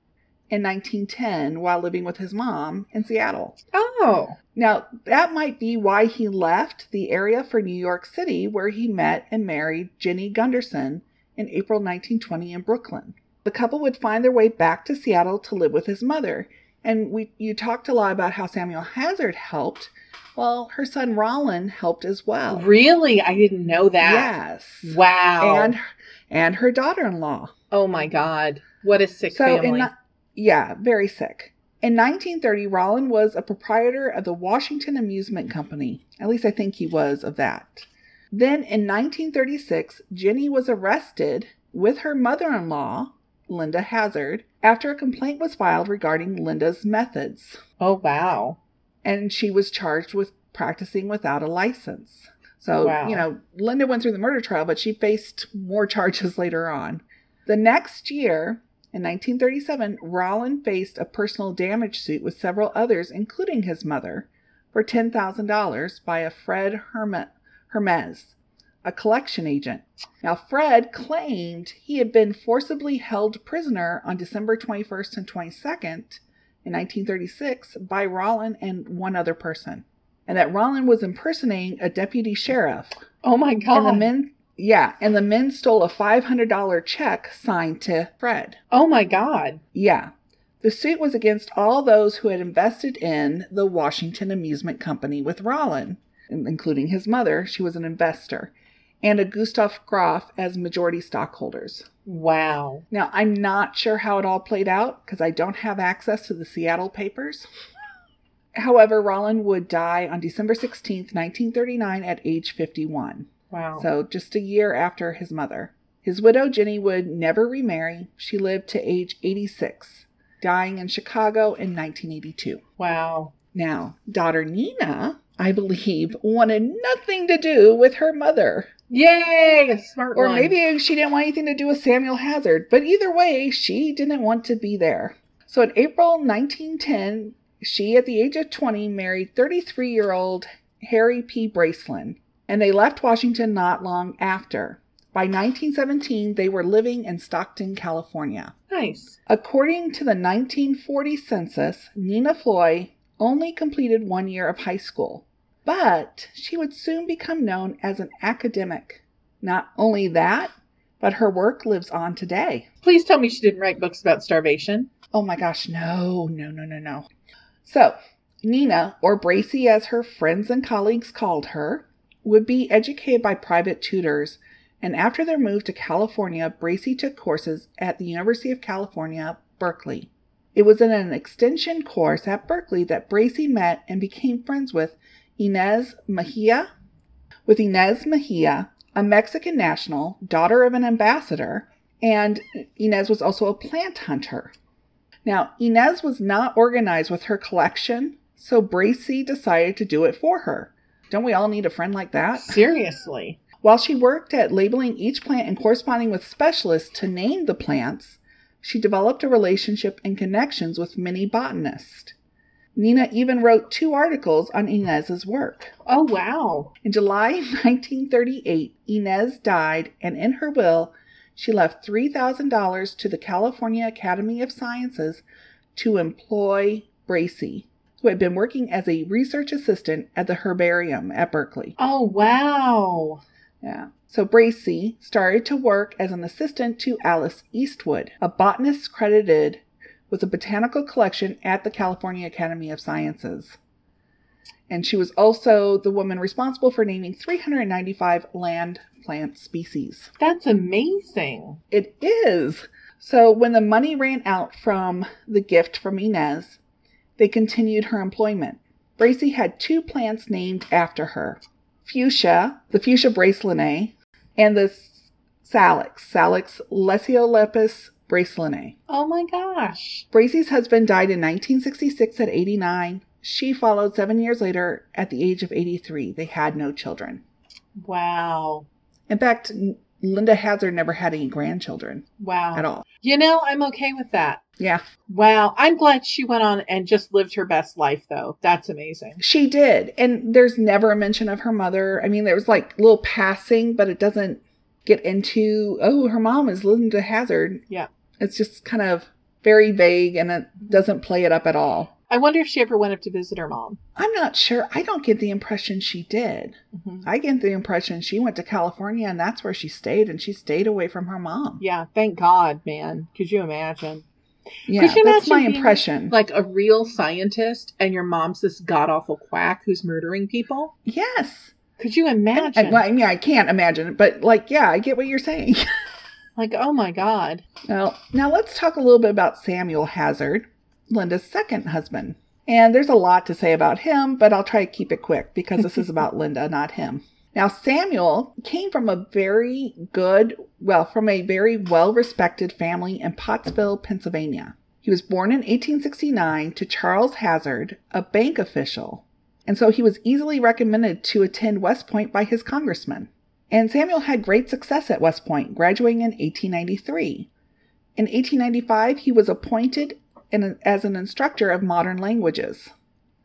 in nineteen ten while living with his mom in Seattle. Oh. Now, that might be why he left the area for New York City, where he met and married Ginny Gunderson in April nineteen twenty in Brooklyn. The couple would find their way back to Seattle to live with his mother. And we you talked a lot about how Samuel Hazard helped. Well, her son Rollin helped as well. Really? I didn't know that. Yes. Wow. And and her daughter-in-law. Oh, my God. What a sick so family. In, yeah, very sick. In nineteen thirty, Rollin was a proprietor of the Washington Amusement Company. At least I think he was of that. Then in nineteen thirty-six, Ginny was arrested with her mother-in-law, Linda Hazard, after a complaint was filed regarding Linda's methods. Oh, wow. And she was charged with practicing without a license. So, wow. you know, Linda went through the murder trial, but she faced more charges later on. The next year, in nineteen thirty-seven, Rollin faced a personal damage suit with several others, including his mother, for ten thousand dollars by a Fred Herm- Hermes, a collection agent. Now, Fred claimed he had been forcibly held prisoner on December twenty-first and twenty-second, in nineteen thirty-six, by Rollin and one other person, and that Rollin was impersonating a deputy sheriff. Oh my God! And the men, yeah, and the men stole a five hundred dollars check signed to Fred. Oh my God! Yeah, the suit was against all those who had invested in the Washington Amusement Company with Rollin, including his mother. She was an investor, and a Gustav Graf as majority stockholders. Wow. Now, I'm not sure how it all played out because I don't have access to the Seattle papers. However, Rollin would die on December sixteenth, nineteen thirty-nine at age fifty-one. Wow. So just a year after his mother. His widow, Ginny, would never remarry. She lived to age eighty-six, dying in Chicago in nineteen eighty-two. Wow. Now, daughter Nina, I believe, wanted nothing to do with her mother. Yay, a smart one. Or maybe she didn't want anything to do with Samuel Hazard. But either way, she didn't want to be there. So in April nineteen ten, she, at the age of twenty, married thirty-three-year-old Harry P. Braceland. And they left Washington not long after. By nineteen seventeen, they were living in Stockton, California. Nice. According to the nineteen forty census, Nina Floyd only completed one year of high school. But she would soon become known as an academic. Not only that, but her work lives on today. Please tell me she didn't write books about starvation. Oh my gosh, no, no, no, no, no. So, Nina, or Bracy as her friends and colleagues called her, would be educated by private tutors. And after their move to California, Bracy took courses at the University of California, Berkeley. It was in an extension course at Berkeley that Bracy met and became friends with Inez Mejia, with Inez Mejia, a Mexican national, daughter of an ambassador, and Inez was also a plant hunter. Now, Inez was not organized with her collection, so Bracy decided to do it for her. Don't we all need a friend like that? Seriously. While she worked at labeling each plant and corresponding with specialists to name the plants, she developed a relationship and connections with many botanists. Nina even wrote two articles on Inez's work. Oh, wow. In July nineteen thirty-eight, Inez died, and in her will, she left three thousand dollars to the California Academy of Sciences to employ Bracy, who had been working as a research assistant at the herbarium at Berkeley. Oh, wow. Yeah. So Bracy started to work as an assistant to Alice Eastwood, a botanist credited with a botanical collection at the California Academy of Sciences. And she was also the woman responsible for naming three hundred ninety-five land plant species. That's amazing. It is. So when the money ran out from the gift from Inez, they continued her employment. Bracy had two plants named after her. Fuchsia, the Fuchsia Bracelandae, and the Salix, Salix lesiolipis Bracelandae. Oh my gosh. Bracy's husband died in nineteen sixty-six at eighty-nine. She followed seven years later at the age of eighty-three. They had no children. Wow. In fact, Linda Hazard never had any grandchildren. Wow. At all. You know, I'm okay with that. Yeah. Wow. I'm glad she went on and just lived her best life, though. That's amazing. She did. And there's never a mention of her mother. I mean, there was like little passing, but it doesn't get into, oh, her mom is Linda Hazard. Yeah. It's just kind of very vague, and it doesn't play it up at all. I wonder if she ever went up to visit her mom. I'm not sure. I don't get the impression she did. Mm-hmm. I get the impression she went to California, and that's where she stayed, and she stayed away from her mom. Yeah, thank God, man. Could you imagine? Yeah, you that's my impression. Like a real scientist, and your mom's this god-awful quack who's murdering people? Yes. Could you imagine? And, and, well, I mean, I can't imagine it, but like, yeah, I get what you're saying. Like, oh my God. Now, now let's talk a little bit about Samuel Hazard, Linda's second husband. And there's a lot to say about him, but I'll try to keep it quick because this is about Linda, not him. Now, Samuel came from a very good, well, from a very well-respected family in Pottsville, Pennsylvania. He was born in eighteen sixty-nine to Charles Hazard, a bank official. And so he was easily recommended to attend West Point by his congressman. And Samuel had great success at West Point, graduating in eighteen ninety-three. In eighteen ninety-five, he was appointed in, as an instructor of modern languages,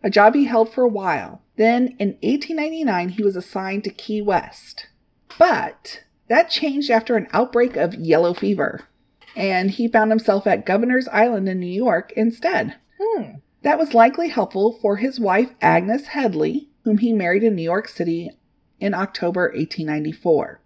a job he held for a while. Then in eighteen ninety-nine, he was assigned to Key West. But that changed after an outbreak of yellow fever, and he found himself at Governor's Island in New York instead. Hmm. That was likely helpful for his wife, Agnes Headley, whom he married in New York City in October eighteen ninety-four.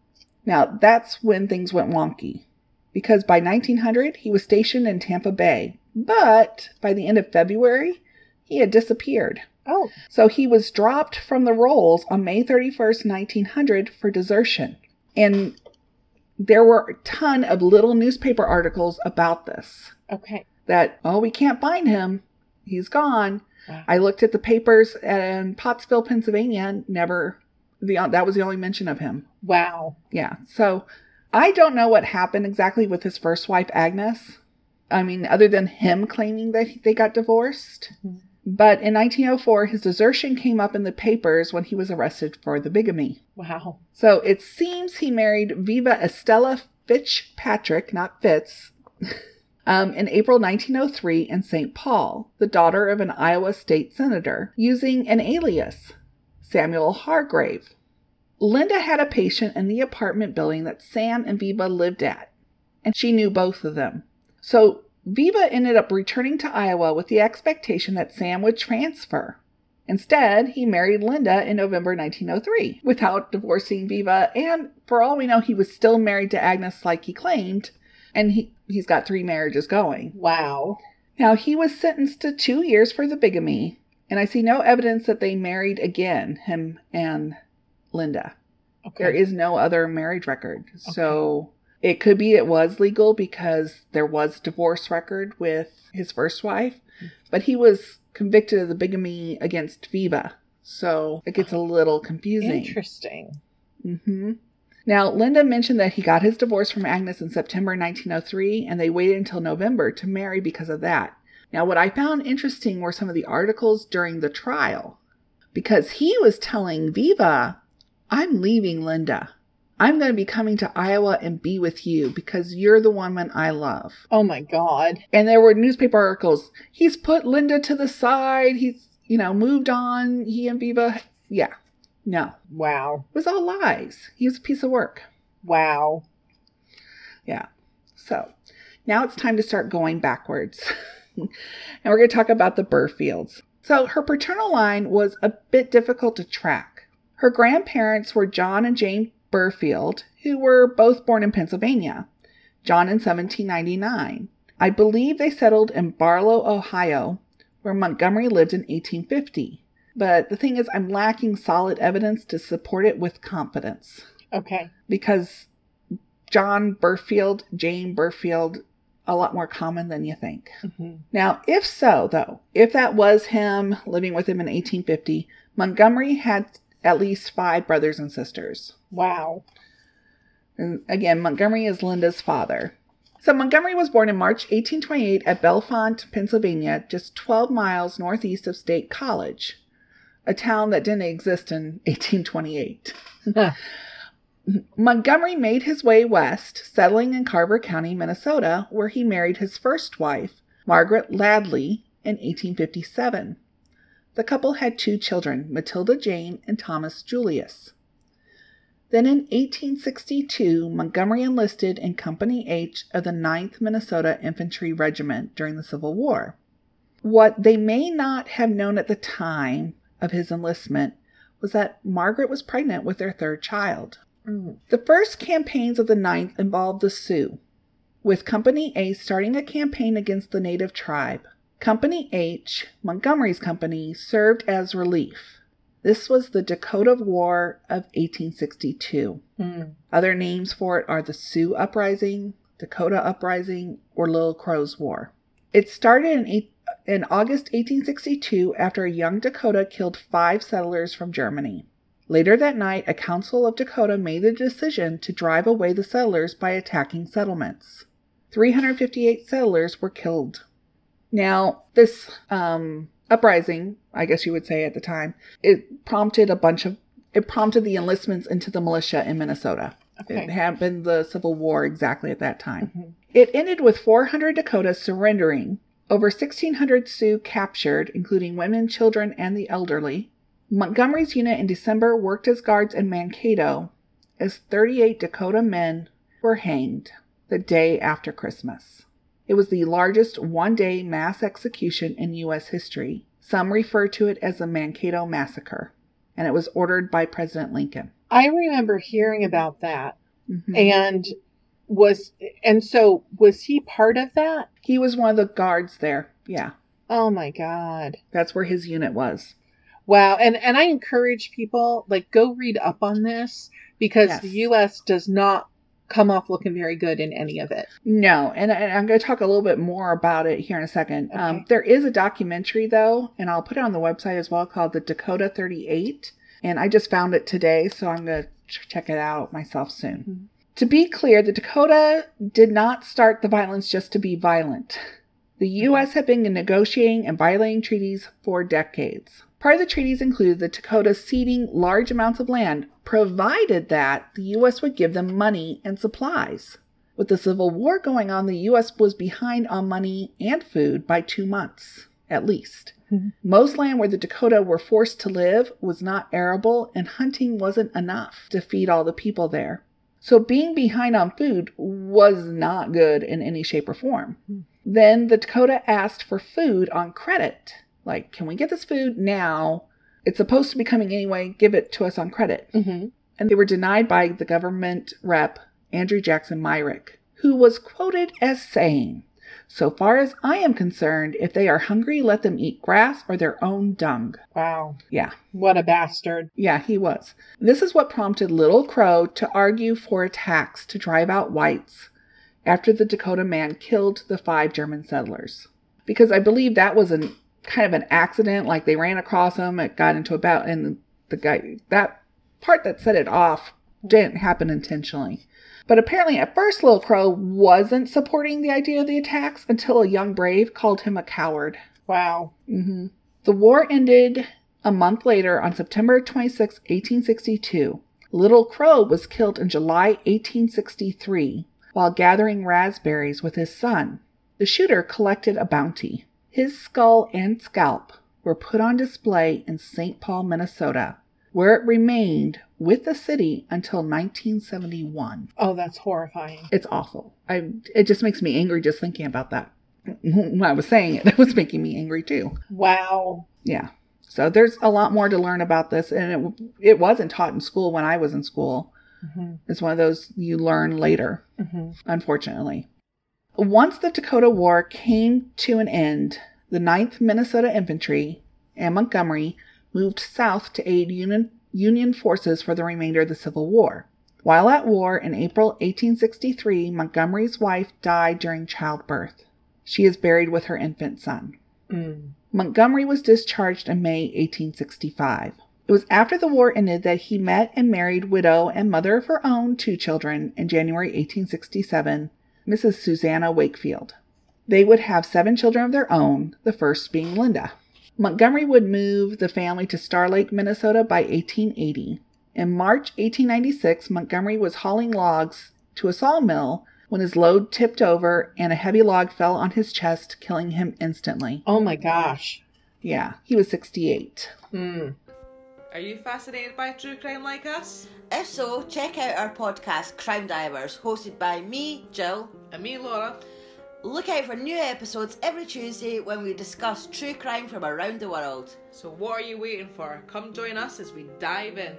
Now, that's when things went wonky, because by nineteen hundred, he was stationed in Tampa Bay. But by the end of February, he had disappeared. Oh. So he was dropped from the rolls on May thirty-first, nineteen hundred for desertion. And there were a ton of little newspaper articles about this. Okay. That, oh, we can't find him. He's gone. Wow. I looked at the papers in Pottsville, Pennsylvania, never... The, that was the only mention of him. Wow. Yeah. So I don't know what happened exactly with his first wife, Agnes. I mean, other than him claiming that he, they got divorced. Mm-hmm. But in nineteen oh four, his desertion came up in the papers when he was arrested for the bigamy. Wow. So it seems he married Viva Estella Fitzpatrick, not Fitz, um, in April nineteen oh three in Saint Paul, the daughter of an Iowa state senator, using an alias, Samuel Hargrave. Linda had a patient in the apartment building that Sam and Viva lived at, and she knew both of them. So Viva ended up returning to Iowa with the expectation that Sam would transfer. Instead, he married Linda in November nineteen oh three without divorcing Viva, and for all we know, he was still married to Agnes like he claimed, and he, he's got three marriages going. Wow. Now, he was sentenced to two years for the bigamy, and I see no evidence that they married again, him and Linda. Okay. There is no other marriage record. Okay. So it could be it was legal because there was a divorce record with his first wife. But he was convicted of the bigamy against Viva. So it gets a little confusing. Interesting. Mm-hmm. Now, Linda mentioned that he got his divorce from Agnes in September nineteen oh three, and they waited until November to marry because of that. Now, what I found interesting were some of the articles during the trial, because he was telling Viva, I'm leaving Linda. I'm going to be coming to Iowa and be with you because you're the woman I love. Oh, my God. And there were newspaper articles. He's put Linda to the side. He's, you know, moved on. He and Viva. Yeah. No. Wow. It was all lies. He was a piece of work. Wow. Yeah. So now it's time to start going backwards. And we're going to talk about the Burfields. So her paternal line was a bit difficult to track. Her grandparents were John and Jane Burfield, who were both born in Pennsylvania. John in seventeen ninety-nine. I believe they settled in Barlow, Ohio, where Montgomery lived in eighteen fifty. But the thing is, I'm lacking solid evidence to support it with confidence. Okay. Because John Burfield, Jane Burfield, a lot more common than you think. Mm-hmm. Now, if so, though, if that was him living with him in eighteen fifty, Montgomery had at least five brothers and sisters. Wow. And again, Montgomery is Linda's father. So Montgomery was born in March eighteen twenty-eight at Bellefonte, Pennsylvania, just twelve miles northeast of State College, a town that didn't exist in eighteen twenty-eight. Montgomery made his way west, settling in Carver County, Minnesota, where he married his first wife, Margaret Ladley, in eighteen fifty-seven. The couple had two children, Matilda Jane and Thomas Julius. Then in eighteen sixty-two, Montgomery enlisted in Company H of the ninth Minnesota Infantry Regiment during the Civil War. What they may not have known at the time of his enlistment was that Margaret was pregnant with their third child. Mm. The first campaigns of the ninth involved the Sioux, with Company A starting a campaign against the native tribe. Company H, Montgomery's company, served as relief. This was the Dakota War of eighteen sixty-two. Mm. Other names for it are the Sioux Uprising, Dakota Uprising, or Little Crow's War. It started in eighteen sixty-two. In August eighteen sixty-two, after a young Dakota killed five settlers from Germany. Later that night, a council of Dakota made the decision to drive away the settlers by attacking settlements. three hundred fifty-eight settlers were killed. Now, this um, uprising, I guess you would say at the time, it prompted a bunch of, it prompted the enlistments into the militia in Minnesota. Okay. It happened the Civil War exactly at that time. Mm-hmm. It ended with four hundred Dakotas surrendering, over sixteen hundred Sioux captured, including women, children, and the elderly. Montgomery's unit in December worked as guards in Mankato, as thirty-eight Dakota men were hanged the day after Christmas. It was the largest one-day mass execution in U S history. Some refer to it as the Mankato Massacre, and it was ordered by President Lincoln. I remember hearing about that, mm-hmm. and... Was, and so was he part of that? He was one of the guards there. Yeah. Oh my God. That's where his unit was. Wow. And, and I encourage people, like, go read up on this, because yes. The U S does not come off looking very good in any of it. No. And, and I'm going to talk a little bit more about it here in a second. Okay. Um, there is a documentary though, and I'll put it on the website as well, called The Dakota thirty-eight. And I just found it today, so I'm going to ch- check it out myself soon. Mm-hmm. To be clear, the Dakota did not start the violence just to be violent. The U S had been negotiating and violating treaties for decades. Part of the treaties included the Dakotas ceding large amounts of land, provided that the U S would give them money and supplies. With the Civil War going on, the U S was behind on money and food by two months, at least. Mm-hmm. Most land where the Dakota were forced to live was not arable, and hunting wasn't enough to feed all the people there. So being behind on food was not good in any shape or form. Mm. Then the Dakota asked for food on credit. Like, can we get this food now? It's supposed to be coming anyway. Give it to us on credit. Mm-hmm. And they were denied by the government rep, Andrew Jackson Myrick, who was quoted as saying, "So far as I am concerned, if they are hungry, let them eat grass or their own dung." Wow. Yeah. What a bastard. Yeah, he was. This is what prompted Little Crow to argue for a tax to drive out whites after the Dakota man killed the five German settlers. Because I believe that was an, kind of an accident. Like, they ran across him, it got into a bout, and the guy, that part that set it off didn't happen intentionally. But apparently at first Little Crow wasn't supporting the idea of the attacks until a young brave called him a coward. Wow. Mm-hmm. The war ended a month later on September twenty-sixth, eighteen sixty-two. Little Crow was killed in July eighteen sixty-three while gathering raspberries with his son. The shooter collected a bounty. His skull and scalp were put on display in Saint Paul, Minnesota, where it remained with the city until nineteen seventy-one. Oh, that's horrifying. It's awful. I, it just makes me angry just thinking about that. When I was saying it, it was making me angry too. Wow. Yeah. So there's a lot more to learn about this. And it it wasn't taught in school when I was in school. Mm-hmm. It's one of those you learn later, mm-hmm. unfortunately. Once the Dakota War came to an end, the ninth Minnesota Infantry and Montgomery moved south to aid Union, Union forces for the remainder of the Civil War. While at war, in April eighteen sixty-three, Montgomery's wife died during childbirth. She is buried with her infant son. Mm. Montgomery was discharged in May eighteen sixty-five. It was after the war ended that he met and married widow and mother of her own two children in January eighteen sixty-seven, Missus Susanna Wakefield. They would have seven children of their own, the first being Linda. Montgomery would move the family to Star Lake, Minnesota by eighteen eighty. In March eighteen ninety-six, Montgomery was hauling logs to a sawmill when his load tipped over and a heavy log fell on his chest, killing him instantly. Oh my gosh. Yeah, he was sixty-eight. Mm. Are you fascinated by true crime like us? If so, check out our podcast, Crime Divers, hosted by me, Jill. And me, Laura. Look out for new episodes every Tuesday when we discuss true crime from around the world. So what are you waiting for? Come join us as we dive in.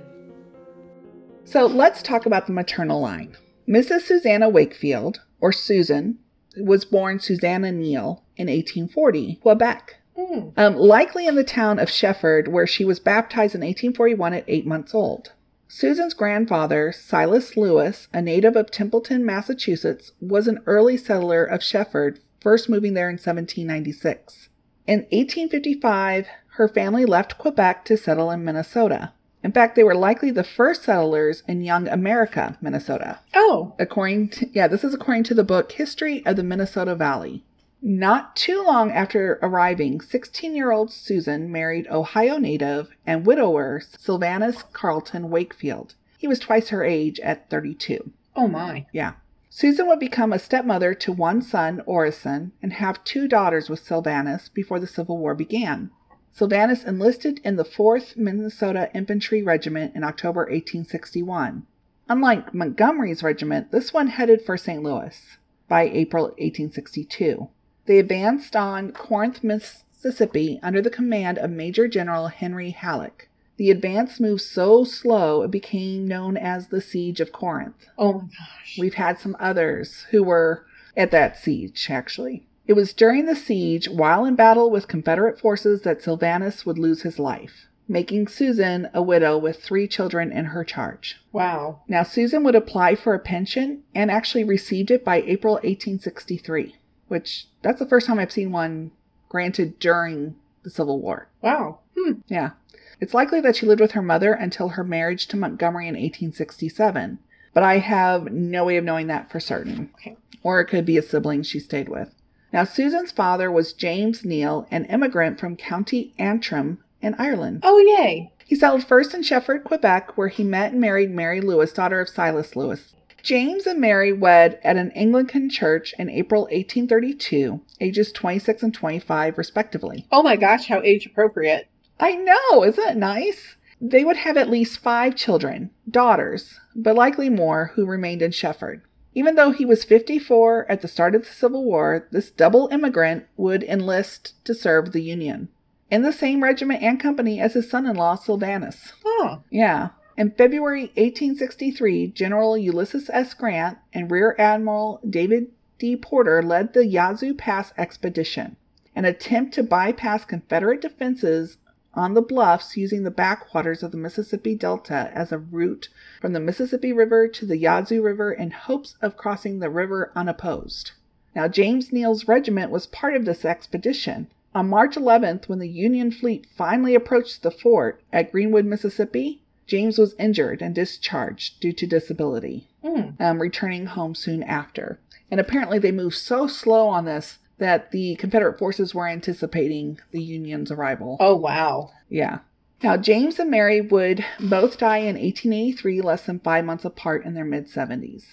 So let's talk about the maternal line. Missus Susanna Wakefield, or Susan, was born Susanna Neal in eighteen forty, Quebec. Mm. Um, likely in the town of Shefford, where she was baptized in eighteen forty-one at eight months old. Susan's grandfather, Silas Lewis, a native of Templeton, Massachusetts, was an early settler of Shefford, first moving there in seventeen ninety-six. In eighteen fifty-five, her family left Quebec to settle in Minnesota. In fact, they were likely the first settlers in Young America, Minnesota. Oh. According to, yeah, this is according to the book History of the Minnesota Valley. Not too long after arriving, sixteen-year-old Susan married Ohio native and widower Sylvanus Carlton Wakefield. He was twice her age at thirty-two. Oh my. Yeah. Susan would become a stepmother to one son, Orison, and have two daughters with Sylvanus before the Civil War began. Sylvanus enlisted in the fourth Minnesota Infantry Regiment in October eighteen sixty-one. Unlike Montgomery's regiment, this one headed for Saint Louis by April eighteen sixty-two. They advanced on Corinth, Mississippi, under the command of Major General Henry Halleck. The advance moved so slow it became known as the Siege of Corinth. Oh my gosh. We've had some others who were at that siege, actually. It was during the siege, while in battle with Confederate forces, that Sylvanus would lose his life, making Susan a widow with three children in her charge. Wow. Now, Susan would apply for a pension and actually received it by April eighteen sixty-three. Which, that's the first time I've seen one granted during the Civil War. Wow. Hmm. Yeah. It's likely that she lived with her mother until her marriage to Montgomery in eighteen sixty-seven. But I have no way of knowing that for certain. Okay. Or it could be a sibling she stayed with. Now, Susan's father was James Neal, an immigrant from County Antrim in Ireland. Oh, yay. He settled first in Shefford, Quebec, where he met and married Mary Lewis, daughter of Silas Lewis. James and Mary wed at an Anglican church in April eighteen thirty-two, ages twenty-six and twenty-five, respectively. Oh my gosh, how age appropriate. I know, isn't it nice? They would have at least five children, daughters, but likely more, who remained in Shefford. Even though he was fifty-four at the start of the Civil War, this double immigrant would enlist to serve the Union, in the same regiment and company as his son-in-law, Sylvanus. Oh. Yeah. In February eighteen sixty-three, General Ulysses S. Grant and Rear Admiral David D. Porter led the Yazoo Pass Expedition, an attempt to bypass Confederate defenses on the bluffs using the backwaters of the Mississippi Delta as a route from the Mississippi River to the Yazoo River in hopes of crossing the river unopposed. Now, James Neal's regiment was part of this expedition. On March eleventh, when the Union fleet finally approached the fort at Greenwood, Mississippi, James was injured and discharged due to disability, mm. um, returning home soon after. And apparently they moved so slow on this that the Confederate forces were anticipating the Union's arrival. Oh, wow. Yeah. Now, James and Mary would both die in eighteen eighty-three, less than five months apart, in their mid-seventies.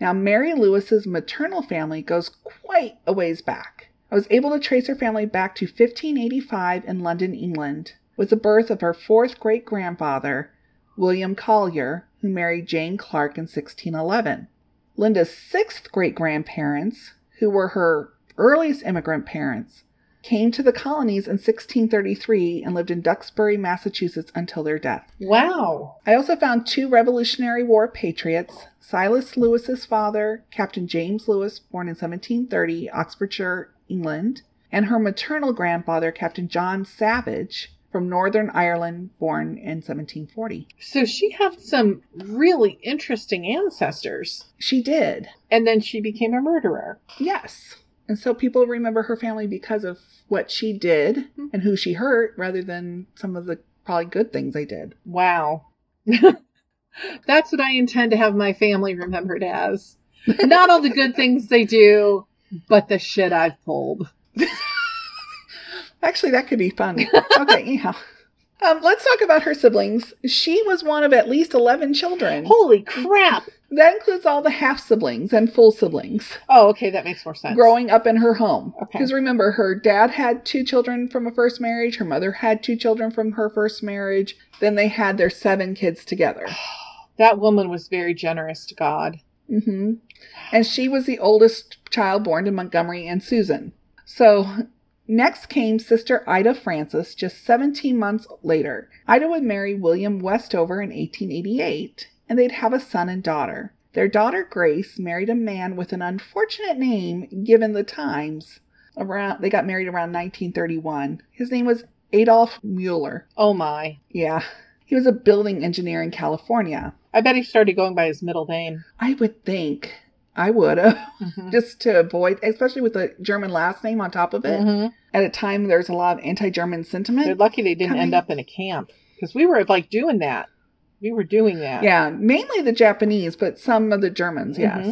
Now, Mary Lewis's maternal family goes quite a ways back. I was able to trace her family back to fifteen eighty-five in London, England, with the birth of her fourth great-grandfather, William Collier, who married Jane Clark in sixteen eleven. Linda's sixth great-grandparents, who were her earliest immigrant parents, came to the colonies in sixteen thirty-three and lived in Duxbury, Massachusetts, until their death. Wow! I also found two Revolutionary War patriots, Silas Lewis's father, Captain James Lewis, born in seventeen thirty, Oxfordshire, England, and her maternal grandfather, Captain John Savage, from Northern Ireland, born in seventeen forty. So she had some really interesting ancestors. She did. And then she became a murderer. Yes. And so people remember her family because of what she did mm-hmm. and who she hurt, rather than some of the probably good things they did. Wow. That's what I intend to have my family remembered as. Not all the good things they do, but the shit I've pulled. Actually, that could be fun. Okay, anyhow. Um, let's talk about her siblings. She was one of at least eleven children. Holy crap! That includes all the half-siblings and full-siblings. Oh, okay. That makes more sense. Growing up in her home. Okay. Because remember, her dad had two children from a first marriage. Her mother had two children from her first marriage. Then they had their seven kids together. That woman was very generous to God. Mm-hmm. And she was the oldest child born to Montgomery and Susan. So next came Sister Ida Frances just seventeen months later. Ida would marry William Westover in eighteen eighty-eight. And they'd have a son and daughter. Their daughter, Grace, married a man with an unfortunate name, given the times. Around, they got married around nineteen thirty-one. His name was Adolf Mueller. Oh, my. Yeah. He was a building engineer in California. I bet he started going by his middle name. I would think. I would have. Mm-hmm. Just to avoid, especially with a German last name on top of it. Mm-hmm. At a time, there's a lot of anti-German sentiment. They're lucky they didn't coming. end up in a camp. Because we were, like, doing that. We were doing that. Yeah, mainly the Japanese, but some of the Germans, yes. Mm-hmm.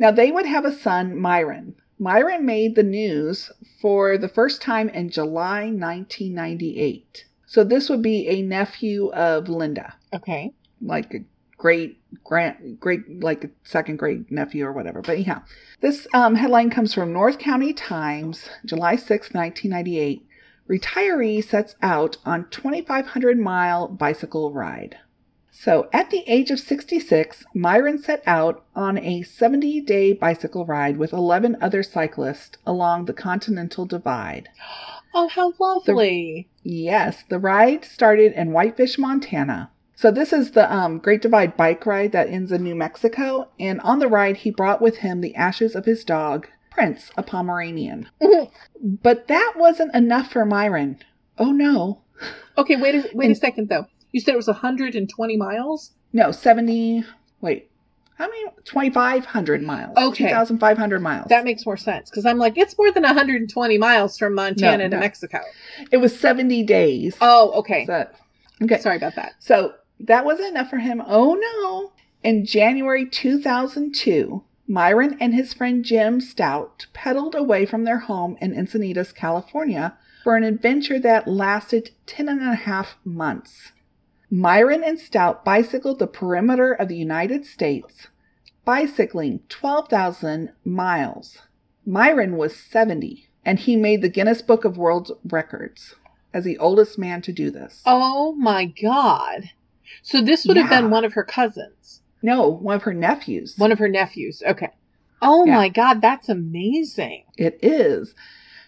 Now, they would have a son, Myron. Myron made the news for the first time in July nineteen ninety-eight. So this would be a nephew of Linda. Okay. Like a great, grand, great, like a second grade nephew or whatever. But anyhow, this um, headline comes from North County Times, July sixth, nineteen ninety-eight. Retiree sets out on twenty-five hundred mile bicycle ride. So, at the age of sixty-six, Myron set out on a seventy-day bicycle ride with eleven other cyclists along the Continental Divide. Oh, how lovely. The, yes, the ride started in Whitefish, Montana. So, this is the um, Great Divide bike ride that ends in New Mexico. And on the ride, he brought with him the ashes of his dog, Prince, a Pomeranian. But that wasn't enough for Myron. Oh, no. Okay, wait a, wait and, a second, though. You said it was one hundred twenty miles? No, seventy. Wait, how many? twenty-five hundred miles. Okay. two thousand five hundred miles. That makes more sense because I'm like, it's more than one hundred twenty miles from Montana no, to no. Mexico. It was seventy days. Oh, okay. So, okay. Sorry about that. So that wasn't enough for him. Oh, no. In January two thousand two, Myron and his friend Jim Stout pedaled away from their home in Encinitas, California for an adventure that lasted ten and a half months. Myron and Stout bicycled the perimeter of the United States, bicycling twelve thousand miles. Myron was seventy, and he made the Guinness Book of World Records as the oldest man to do this. Oh, my God. So this would yeah. have been one of her cousins. No, one of her nephews. One of her nephews. Okay. Oh, yeah. My God. That's amazing. It is.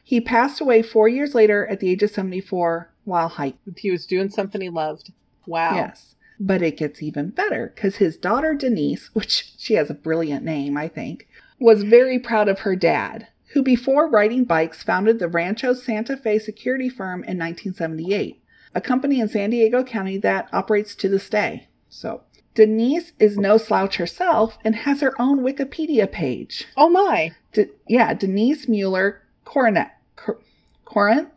He passed away four years later at the age of seventy-four while hiking. He was doing something he loved. Wow. Yes. But it gets even better because his daughter, Denise, which she has a brilliant name, I think, was very proud of her dad, who before riding bikes founded the Rancho Santa Fe security firm in nineteen seventy-eight, a company in San Diego County that operates to this day. So Denise is no slouch herself and has her own Wikipedia page. Oh, my. De- yeah. Denise Mueller Corrin. Corrin?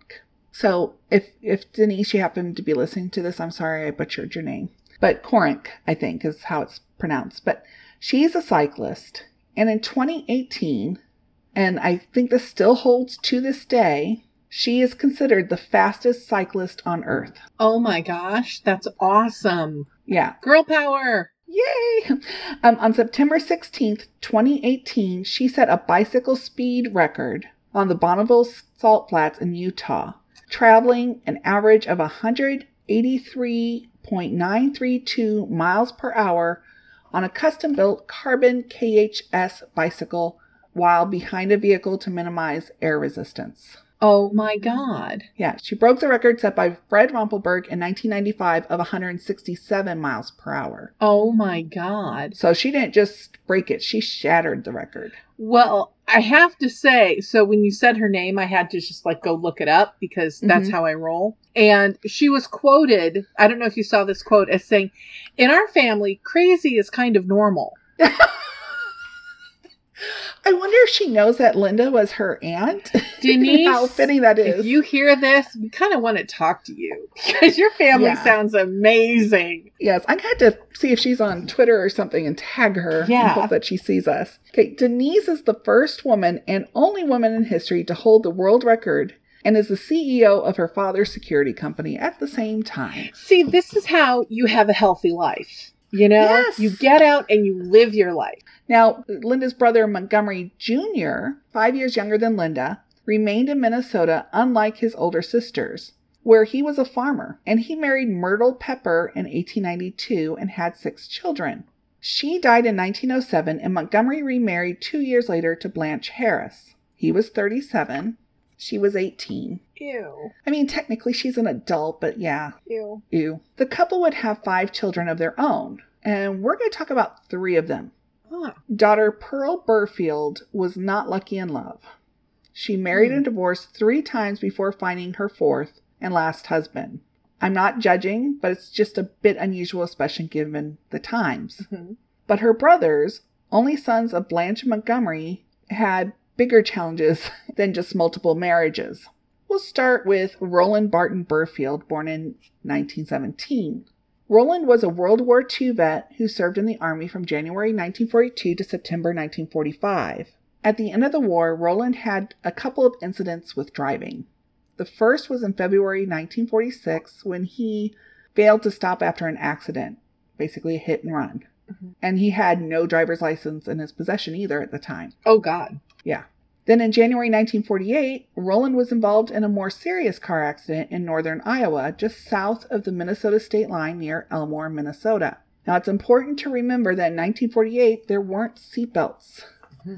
So if, if Denise, you happen to be listening to this, I'm sorry I butchered your name. But Corrin, I think, is how it's pronounced. But she's a cyclist. And in twenty eighteen, and I think this still holds to this day, she is considered the fastest cyclist on Earth. Oh, my gosh. That's awesome. Yeah. Girl power. Yay! Um, on September sixteenth, twenty eighteen, she set a bicycle speed record on the Bonneville Salt Flats in Utah, traveling an average of one hundred eighty-three point nine three two miles per hour on a custom-built carbon K H S bicycle while behind a vehicle to minimize air resistance. Oh, my God. Yeah, she broke the record set by Fred Rumpelberg in nineteen ninety-five of one hundred sixty-seven miles per hour. Oh, my God. So she didn't just break it. She shattered the record. Well, I have to say, so when you said her name, I had to just like go look it up because that's mm-hmm. how I roll. And she was quoted, I don't know if you saw this quote, as saying, "In our family, crazy is kind of normal." I wonder if she knows that Linda was her aunt. Denise, how fitting that is. If you hear this, we kind of want to talk to you because your family yeah. sounds amazing. Yes, I had to see if she's on Twitter or something and tag her yeah. and hope that she sees us. Okay, Denise is the first woman and only woman in history to hold the world record and is the C E O of her father's security company at the same time. See, this is how you have a healthy life. You know, yes. You get out and you live your life. Now, Linda's brother, Montgomery Junior, five years younger than Linda, remained in Minnesota, unlike his older sisters, where he was a farmer, and he married Myrtle Pepper in eighteen ninety-two and had six children. She died in nineteen oh seven, and Montgomery remarried two years later to Blanche Harris. He was thirty-seven. She was eighteen. Ew. I mean, technically she's an adult, but yeah. Ew. Ew. The couple would have five children of their own, and we're going to talk about three of them. Huh. Daughter Pearl Burfield was not lucky in love. She married mm. and divorced three times before finding her fourth and last husband. I'm not judging, but it's just a bit unusual, especially given the times. Mm-hmm. But her brothers, only sons of Blanche and Montgomery, had bigger challenges than just multiple marriages. We'll start with Roland Barton Burfield, born in nineteen seventeen. Roland was a World War Two vet who served in the Army from January nineteen forty-two to September nineteen forty-five. At the end of the war, Roland had a couple of incidents with driving. The first was in February nineteen forty-six when he failed to stop after an accident, basically a hit and run. Mm-hmm. And he had no driver's license in his possession either at the time. Oh, God. Yeah. Then in January nineteen forty-eight, Roland was involved in a more serious car accident in northern Iowa, just south of the Minnesota state line near Elmore, Minnesota. Now, it's important to remember that in nineteen forty-eight, there weren't seatbelts,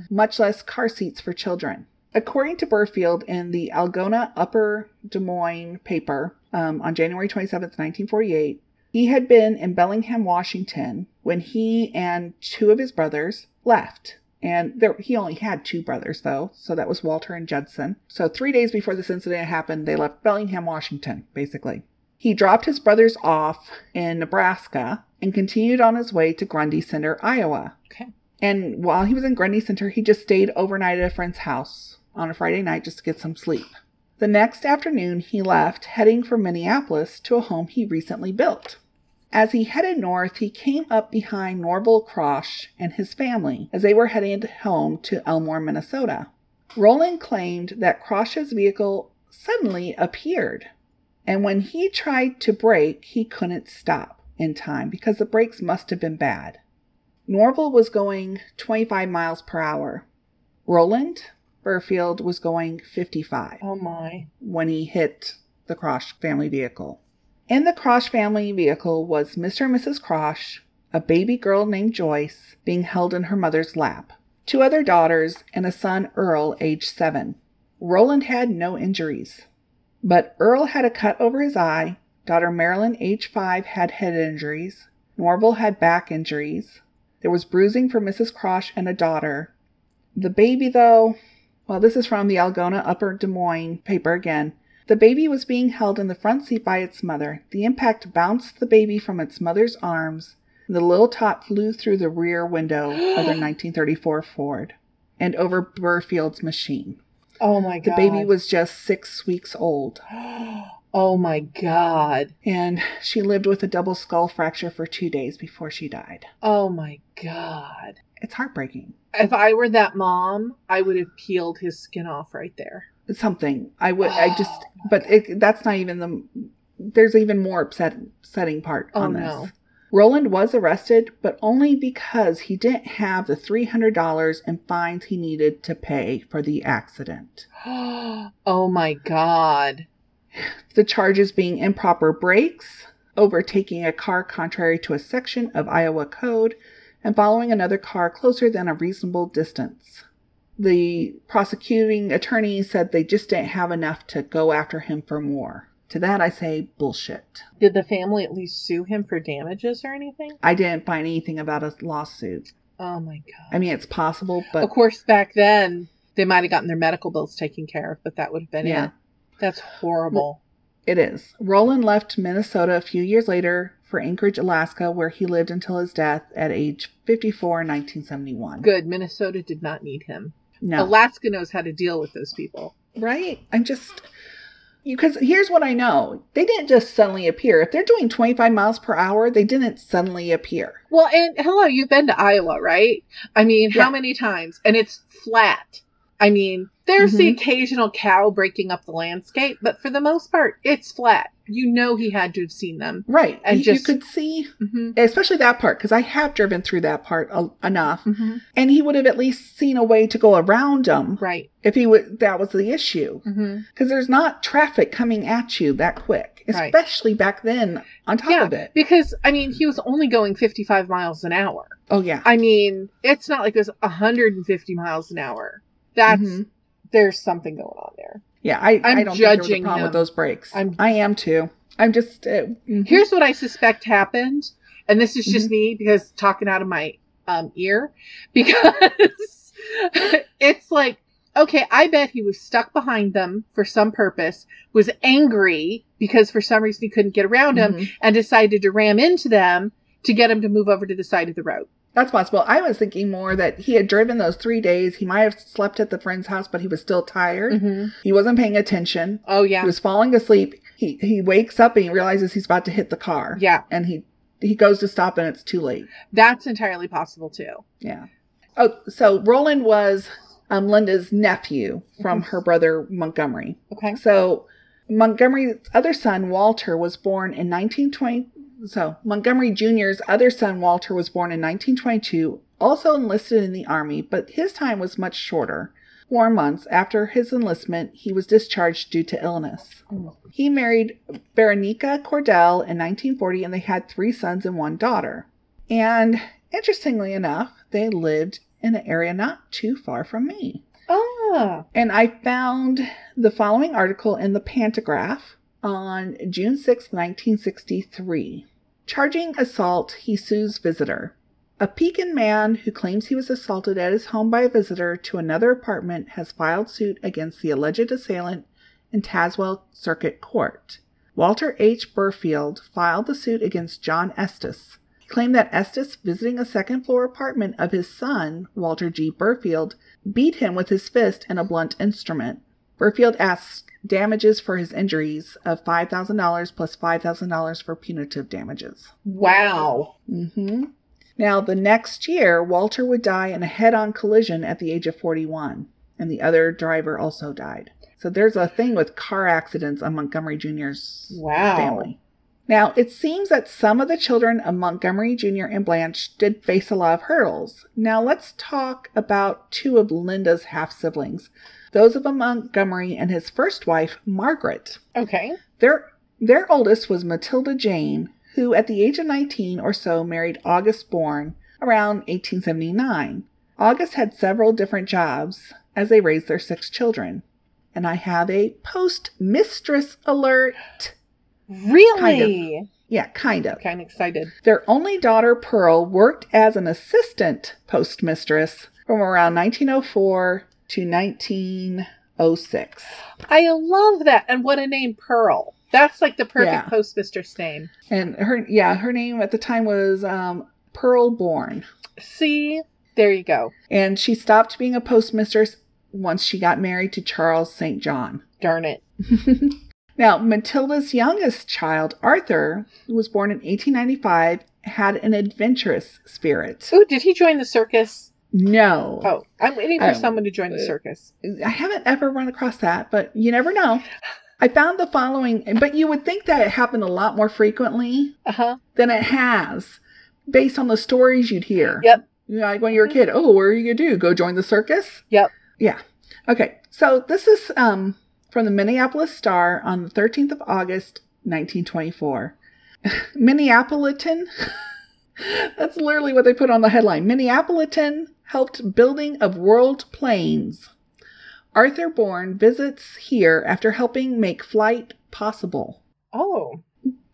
much less car seats for children. According to Burfield in the Algona Upper Des Moines paper um, on January twenty-seventh, nineteen forty-eight, he had been in Bellingham, Washington, when he and two of his brothers left. And there, he only had two brothers, though, so that was Walter and Judson. So three days before this incident happened, they left Bellingham, Washington, basically. He dropped his brothers off in Nebraska and continued on his way to Grundy Center, Iowa. Okay. And while he was in Grundy Center, he just stayed overnight at a friend's house on a Friday night just to get some sleep. The next afternoon, he left, heading for Minneapolis to a home he recently built. As he headed north, he came up behind Norval Krosh and his family as they were heading home to Elmore, Minnesota. Roland claimed that Krosh's vehicle suddenly appeared, and when he tried to brake, he couldn't stop in time because the brakes must have been bad. Norval was going twenty-five miles per hour. Roland Burfield was going fifty-five. Oh my. When he hit the Krosh family vehicle. In the Krosh family vehicle was Mister and Missus Krosh, a baby girl named Joyce, being held in her mother's lap, two other daughters, and a son, Earl, age seven. Roland had no injuries, but Earl had a cut over his eye, daughter Marilyn, age five, had head injuries, Norval had back injuries, there was bruising for Missus Krosh and a daughter. The baby, though, well, this is from the Algona Upper Des Moines paper again. The baby was being held in the front seat by its mother. The impact bounced the baby from its mother's arms, and the little tot flew through the rear window of their nineteen thirty-four Ford and over Burfield's machine. Oh, my God. The baby was just six weeks old. Oh, my God. And she lived with a double skull fracture for two days before she died. Oh, my God. It's heartbreaking. If I were that mom, I would have peeled his skin off right there. Something I would, oh, I just, but it, that's not even the, there's even more upset, upsetting part oh, on this. No. Roland was arrested, but only because he didn't have the three hundred dollars in fines he needed to pay for the accident. Oh my God. The charges being improper brakes, overtaking a car contrary to a section of Iowa code, and following another car closer than a reasonable distance. The prosecuting attorney said they just didn't have enough to go after him for more. To that I say, bullshit. Did the family at least sue him for damages or anything? I didn't find anything about a lawsuit. Oh, my God. I mean, it's possible, but... Of course, back then, they might have gotten their medical bills taken care of, but that would have been yeah. it. That's horrible. It is. Roland left Minnesota a few years later for Anchorage, Alaska, where he lived until his death at age fifty-four in nineteen seventy-one. Good. Minnesota did not need him. No. Alaska knows how to deal with those people. Right? I'm just... Because here's what I know. They didn't just suddenly appear. If they're doing twenty-five miles per hour, they didn't suddenly appear. Well, and hello, you've been to Iowa, right? I mean, yeah. How many times? And it's flat. I mean, there's mm-hmm. the occasional cow breaking up the landscape, but for the most part, it's flat. You know he had to have seen them. Right. And you, just, you could see, mm-hmm. especially that part, because I have driven through that part a- enough. Mm-hmm. And he would have at least seen a way to go around them. Right. If he would, that was the issue. Because mm-hmm. there's not traffic coming at you that quick, especially right. back then on top yeah, of it. Because, I mean, he was only going fifty-five miles an hour. Oh, yeah. I mean, it's not like it was one hundred fifty miles an hour. That's, mm-hmm. there's something going on there. Yeah, I, I'm I don't judging think there was a problem him. With those breaks. I'm, I am too. I'm just... Uh, mm-hmm. Here's what I suspect happened, and this is just mm-hmm. me, because talking out of my um, ear, because it's like, okay, I bet he was stuck behind them for some purpose, was angry because for some reason he couldn't get around them, mm-hmm. and decided to ram into them to get him to move over to the side of the road. That's possible. I was thinking more that he had driven those three days. He might have slept at the friend's house, but he was still tired. Mm-hmm. He wasn't paying attention. Oh, yeah. He was falling asleep. He he wakes up and he realizes he's about to hit the car. Yeah. And he, he goes to stop and it's too late. That's entirely possible, too. Yeah. Oh, so Roland was um, Linda's nephew from mm-hmm. her brother Montgomery. Okay. So Montgomery's other son, Walter, was born in nineteen twenty. So, Montgomery Junior's other son, Walter, was born in nineteen twenty-two, also enlisted in the Army, but his time was much shorter. Four months after his enlistment, he was discharged due to illness. He married Berenica Cordell in nineteen forty, and they had three sons and one daughter. And, interestingly enough, they lived in an area not too far from me. Ah! And I found the following article in the Pantograph on June sixth, nineteen sixty-three. Charging assault, he sues visitor. A Pekin man who claims he was assaulted at his home by a visitor to another apartment has filed suit against the alleged assailant in Tazewell Circuit Court. Walter H. Burfield filed the suit against John Estes. He claimed that Estes, visiting a second-floor apartment of his son, Walter G. Burfield, beat him with his fist and a blunt instrument. Burfield asked damages for his injuries of five thousand dollars plus five thousand dollars for punitive damages. Wow. Mm-hmm. Now, the next year, Walter would die in a head-on collision at the age of forty-one, and the other driver also died. So there's a thing with car accidents on Montgomery Junior's wow. family. Now, it seems that some of the children of Montgomery Junior and Blanche did face a lot of hurdles. Now, let's talk about two of Linda's half-siblings. Those of a Montgomery and his first wife, Margaret. Okay. Their their oldest was Matilda Jane, who at the age of nineteen or so married August Bourne around eighteen seventy-nine. August had several different jobs as they raised their six children. And I have a post-mistress alert. Really? Kind of. Yeah, kind of. Kind of excited. Their only daughter, Pearl, worked as an assistant postmistress from around nineteen oh four to nineteen oh six. I love that. And what a name, Pearl. That's like the perfect yeah. postmistress name. And her, yeah, her name at the time was um, Pearl Bourne. See, there you go. And she stopped being a postmistress once she got married to Charles Saint John. Darn it. Now, Matilda's youngest child, Arthur, who was born in eighteen ninety-five, had an adventurous spirit. Ooh, did he join the circus? No. Oh, I'm waiting for um, someone to join the circus. I haven't ever run across that, but you never know. I found the following, but you would think that it happened a lot more frequently uh-huh. than it has, based on the stories you'd hear. Yep. You know, like when you were a kid, oh, what are you going to do? Go join the circus? Yep. Yeah. Okay. So this is um, from the Minneapolis Star on the thirteenth of August, nineteen twenty-four. Minneapolitan. That's literally what they put on the headline. Minneapolitan helped building of world planes. Arthur Bourne visits here after helping make flight possible. Oh.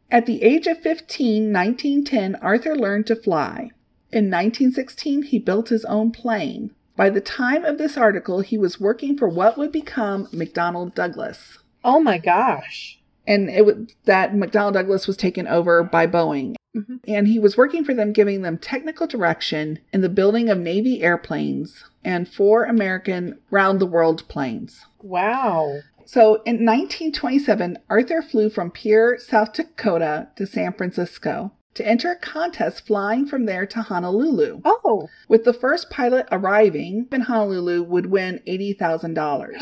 At the age of fifteen, nineteen ten, Arthur learned to fly. In nineteen sixteen, he built his own plane. By the time of this article, he was working for what would become McDonnell Douglas. Oh my gosh. And it was that McDonnell Douglas was taken over by Boeing. Mm-hmm. And he was working for them, giving them technical direction in the building of Navy airplanes and four American round-the-world planes. Wow. So in nineteen twenty-seven, Arthur flew from Pierre, South Dakota to San Francisco to enter a contest flying from there to Honolulu. Oh. With the first pilot arriving in Honolulu would win eighty thousand dollars.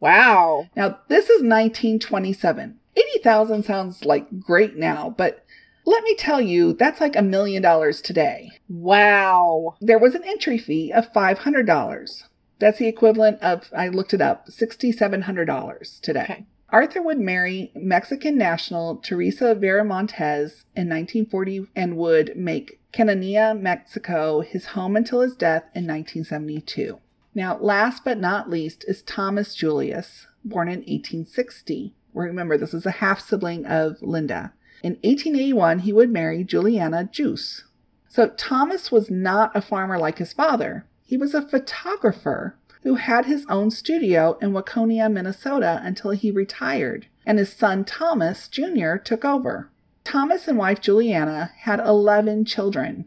Wow. Now, this is nineteen twenty-seven. eighty thousand dollars sounds like great now, but let me tell you, that's like a million dollars today. Wow. There was an entry fee of five hundred dollars. That's the equivalent of, I looked it up, six thousand seven hundred dollars today. Okay. Arthur would marry Mexican national Teresa Vera Montes in nineteen forty and would make Cananea, Mexico, his home until his death in nineteen seventy-two. Now, last but not least is Thomas Julius, born in eighteen sixty. Remember, this is a half-sibling of Linda. In eighteen eighty-one, he would marry Juliana Juice. So Thomas was not a farmer like his father. He was a photographer who had his own studio in Waconia, Minnesota until he retired, and his son Thomas Junior took over. Thomas and wife Juliana had eleven children,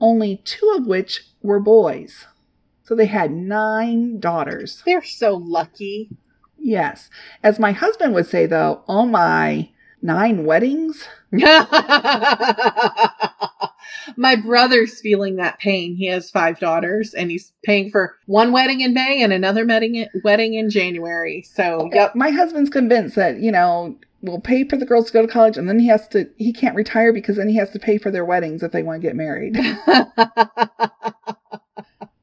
only two of which were boys. So they had nine daughters. They're so lucky. Yes. As my husband would say, though, oh my, nine weddings? My brother's feeling that pain. He has five daughters, and he's paying for one wedding in May and another wedding in January. So, yep. My husband's convinced that, you know, we'll pay for the girls to go to college, and then he has to, he can't retire because then he has to pay for their weddings if they want to get married.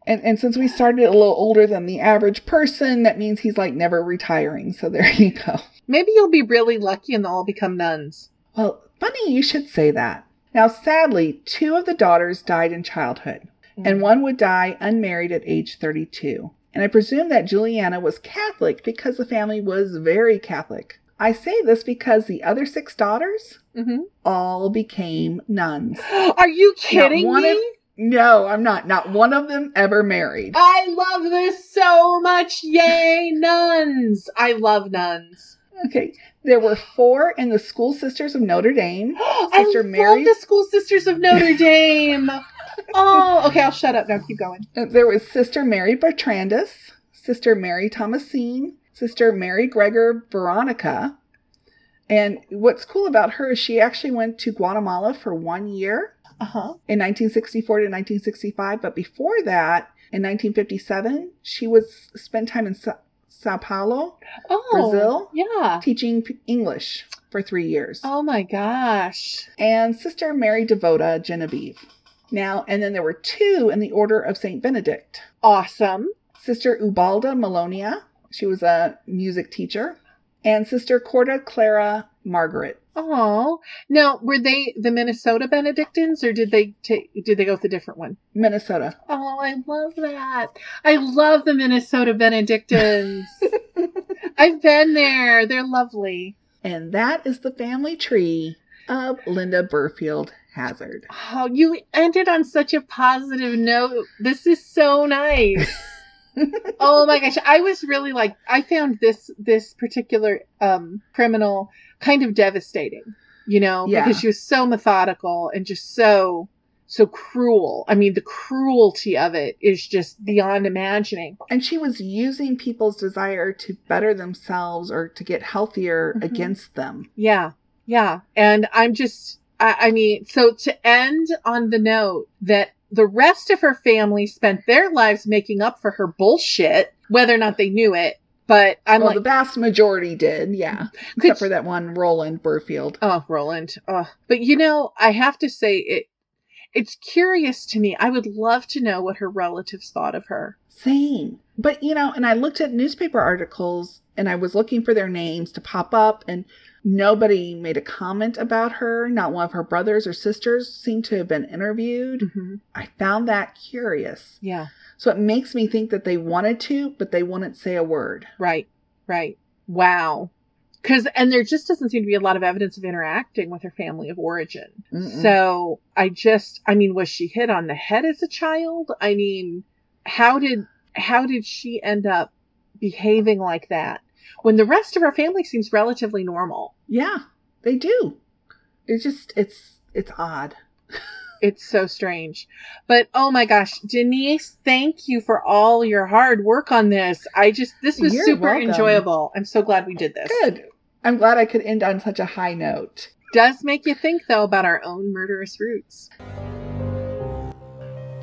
And and since we started a little older than the average person, that means he's like never retiring. So there you go. Maybe you'll be really lucky and they'll all become nuns. Well, funny you should say that. Now, sadly, two of the daughters died in childhood, mm. and one would die unmarried at age thirty-two. And I presume that Juliana was Catholic because the family was very Catholic. I say this because the other six daughters mm-hmm. all became nuns. Are you kidding me? Of, no, I'm not. Not one of them ever married. I love this so much. Yay, nuns. I love nuns. Okay. There were four in the School Sisters of Notre Dame. Sister I Mary. love the School Sisters of Notre Dame. Oh, okay. I'll shut up now. Keep going. There was Sister Mary Bertrandus, Sister Mary Thomasine, Sister Mary Gregor Veronica. And what's cool about her is she actually went to Guatemala for one year uh-huh. in nineteen sixty-four to nineteen sixty-five. But before that, in nineteen fifty-seven, she was spent time in Sao Paulo, oh, Brazil, yeah, teaching English for three years. Oh, my gosh. And Sister Mary Devota Genevieve. Now, and then there were two in the Order of Saint Benedict. Awesome. Sister Ubalda Melonia. She was a music teacher. And Sister Corda Clara Margaret. Oh, now were they the Minnesota Benedictines, or did they take? Did they go with a different one? Minnesota. Oh, I love that. I love the Minnesota Benedictines. I've been there. They're lovely. And that is the family tree of Linda Burfield Hazard. Oh, you ended on such a positive note. This is so nice. Oh my gosh. I was really like, I found this, this particular um, criminal kind of devastating, you know, yeah. because she was so methodical and just so, so cruel. I mean, the cruelty of it is just beyond imagining. And she was using people's desire to better themselves or to get healthier mm-hmm. against them. Yeah. Yeah. And I'm just, I, I mean, so to end on the note that the rest of her family spent their lives making up for her bullshit, whether or not they knew it. But I'm well, like... Well, the vast majority did, yeah. Except for that one, Roland Burfield. Oh, Roland. Oh. But, you know, I have to say, it. it's curious to me. I would love to know what her relatives thought of her. Same. But, you know, and I looked at newspaper articles, and I was looking for their names to pop up, and nobody made a comment about her. Not one of her brothers or sisters seemed to have been interviewed. Mm-hmm. I found that curious. Yeah. So it makes me think that they wanted to, but they wouldn't say a word. Right. Right. Wow. Because, and there just doesn't seem to be a lot of evidence of interacting with her family of origin. Mm-mm. So I just, I mean, was she hit on the head as a child? I mean, how did, how did she end up behaving like that when the rest of her family seems relatively normal? Yeah, they do. It's just, it's, it's odd. It's so strange. But, oh my gosh, Denise, thank you for all your hard work on this. I just, this was You're super welcome. Enjoyable. I'm so glad we did this. Good. I'm glad I could end on such a high note. does make you think, though, about our own murderous roots.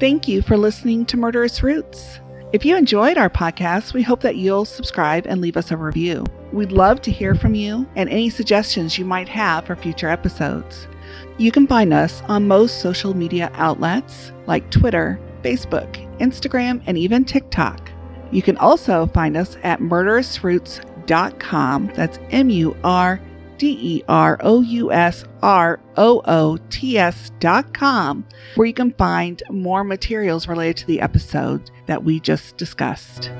Thank you for listening to Murderous Roots. If you enjoyed our podcast, we hope that you'll subscribe and leave us a review. We'd love to hear from you and any suggestions you might have for future episodes. You can find us on most social media outlets like Twitter, Facebook, Instagram, and even TikTok. You can also find us at murderous roots dot com. That's M U R D E R O U S R O O T S dot com, where you can find more materials related to the episode that we just discussed.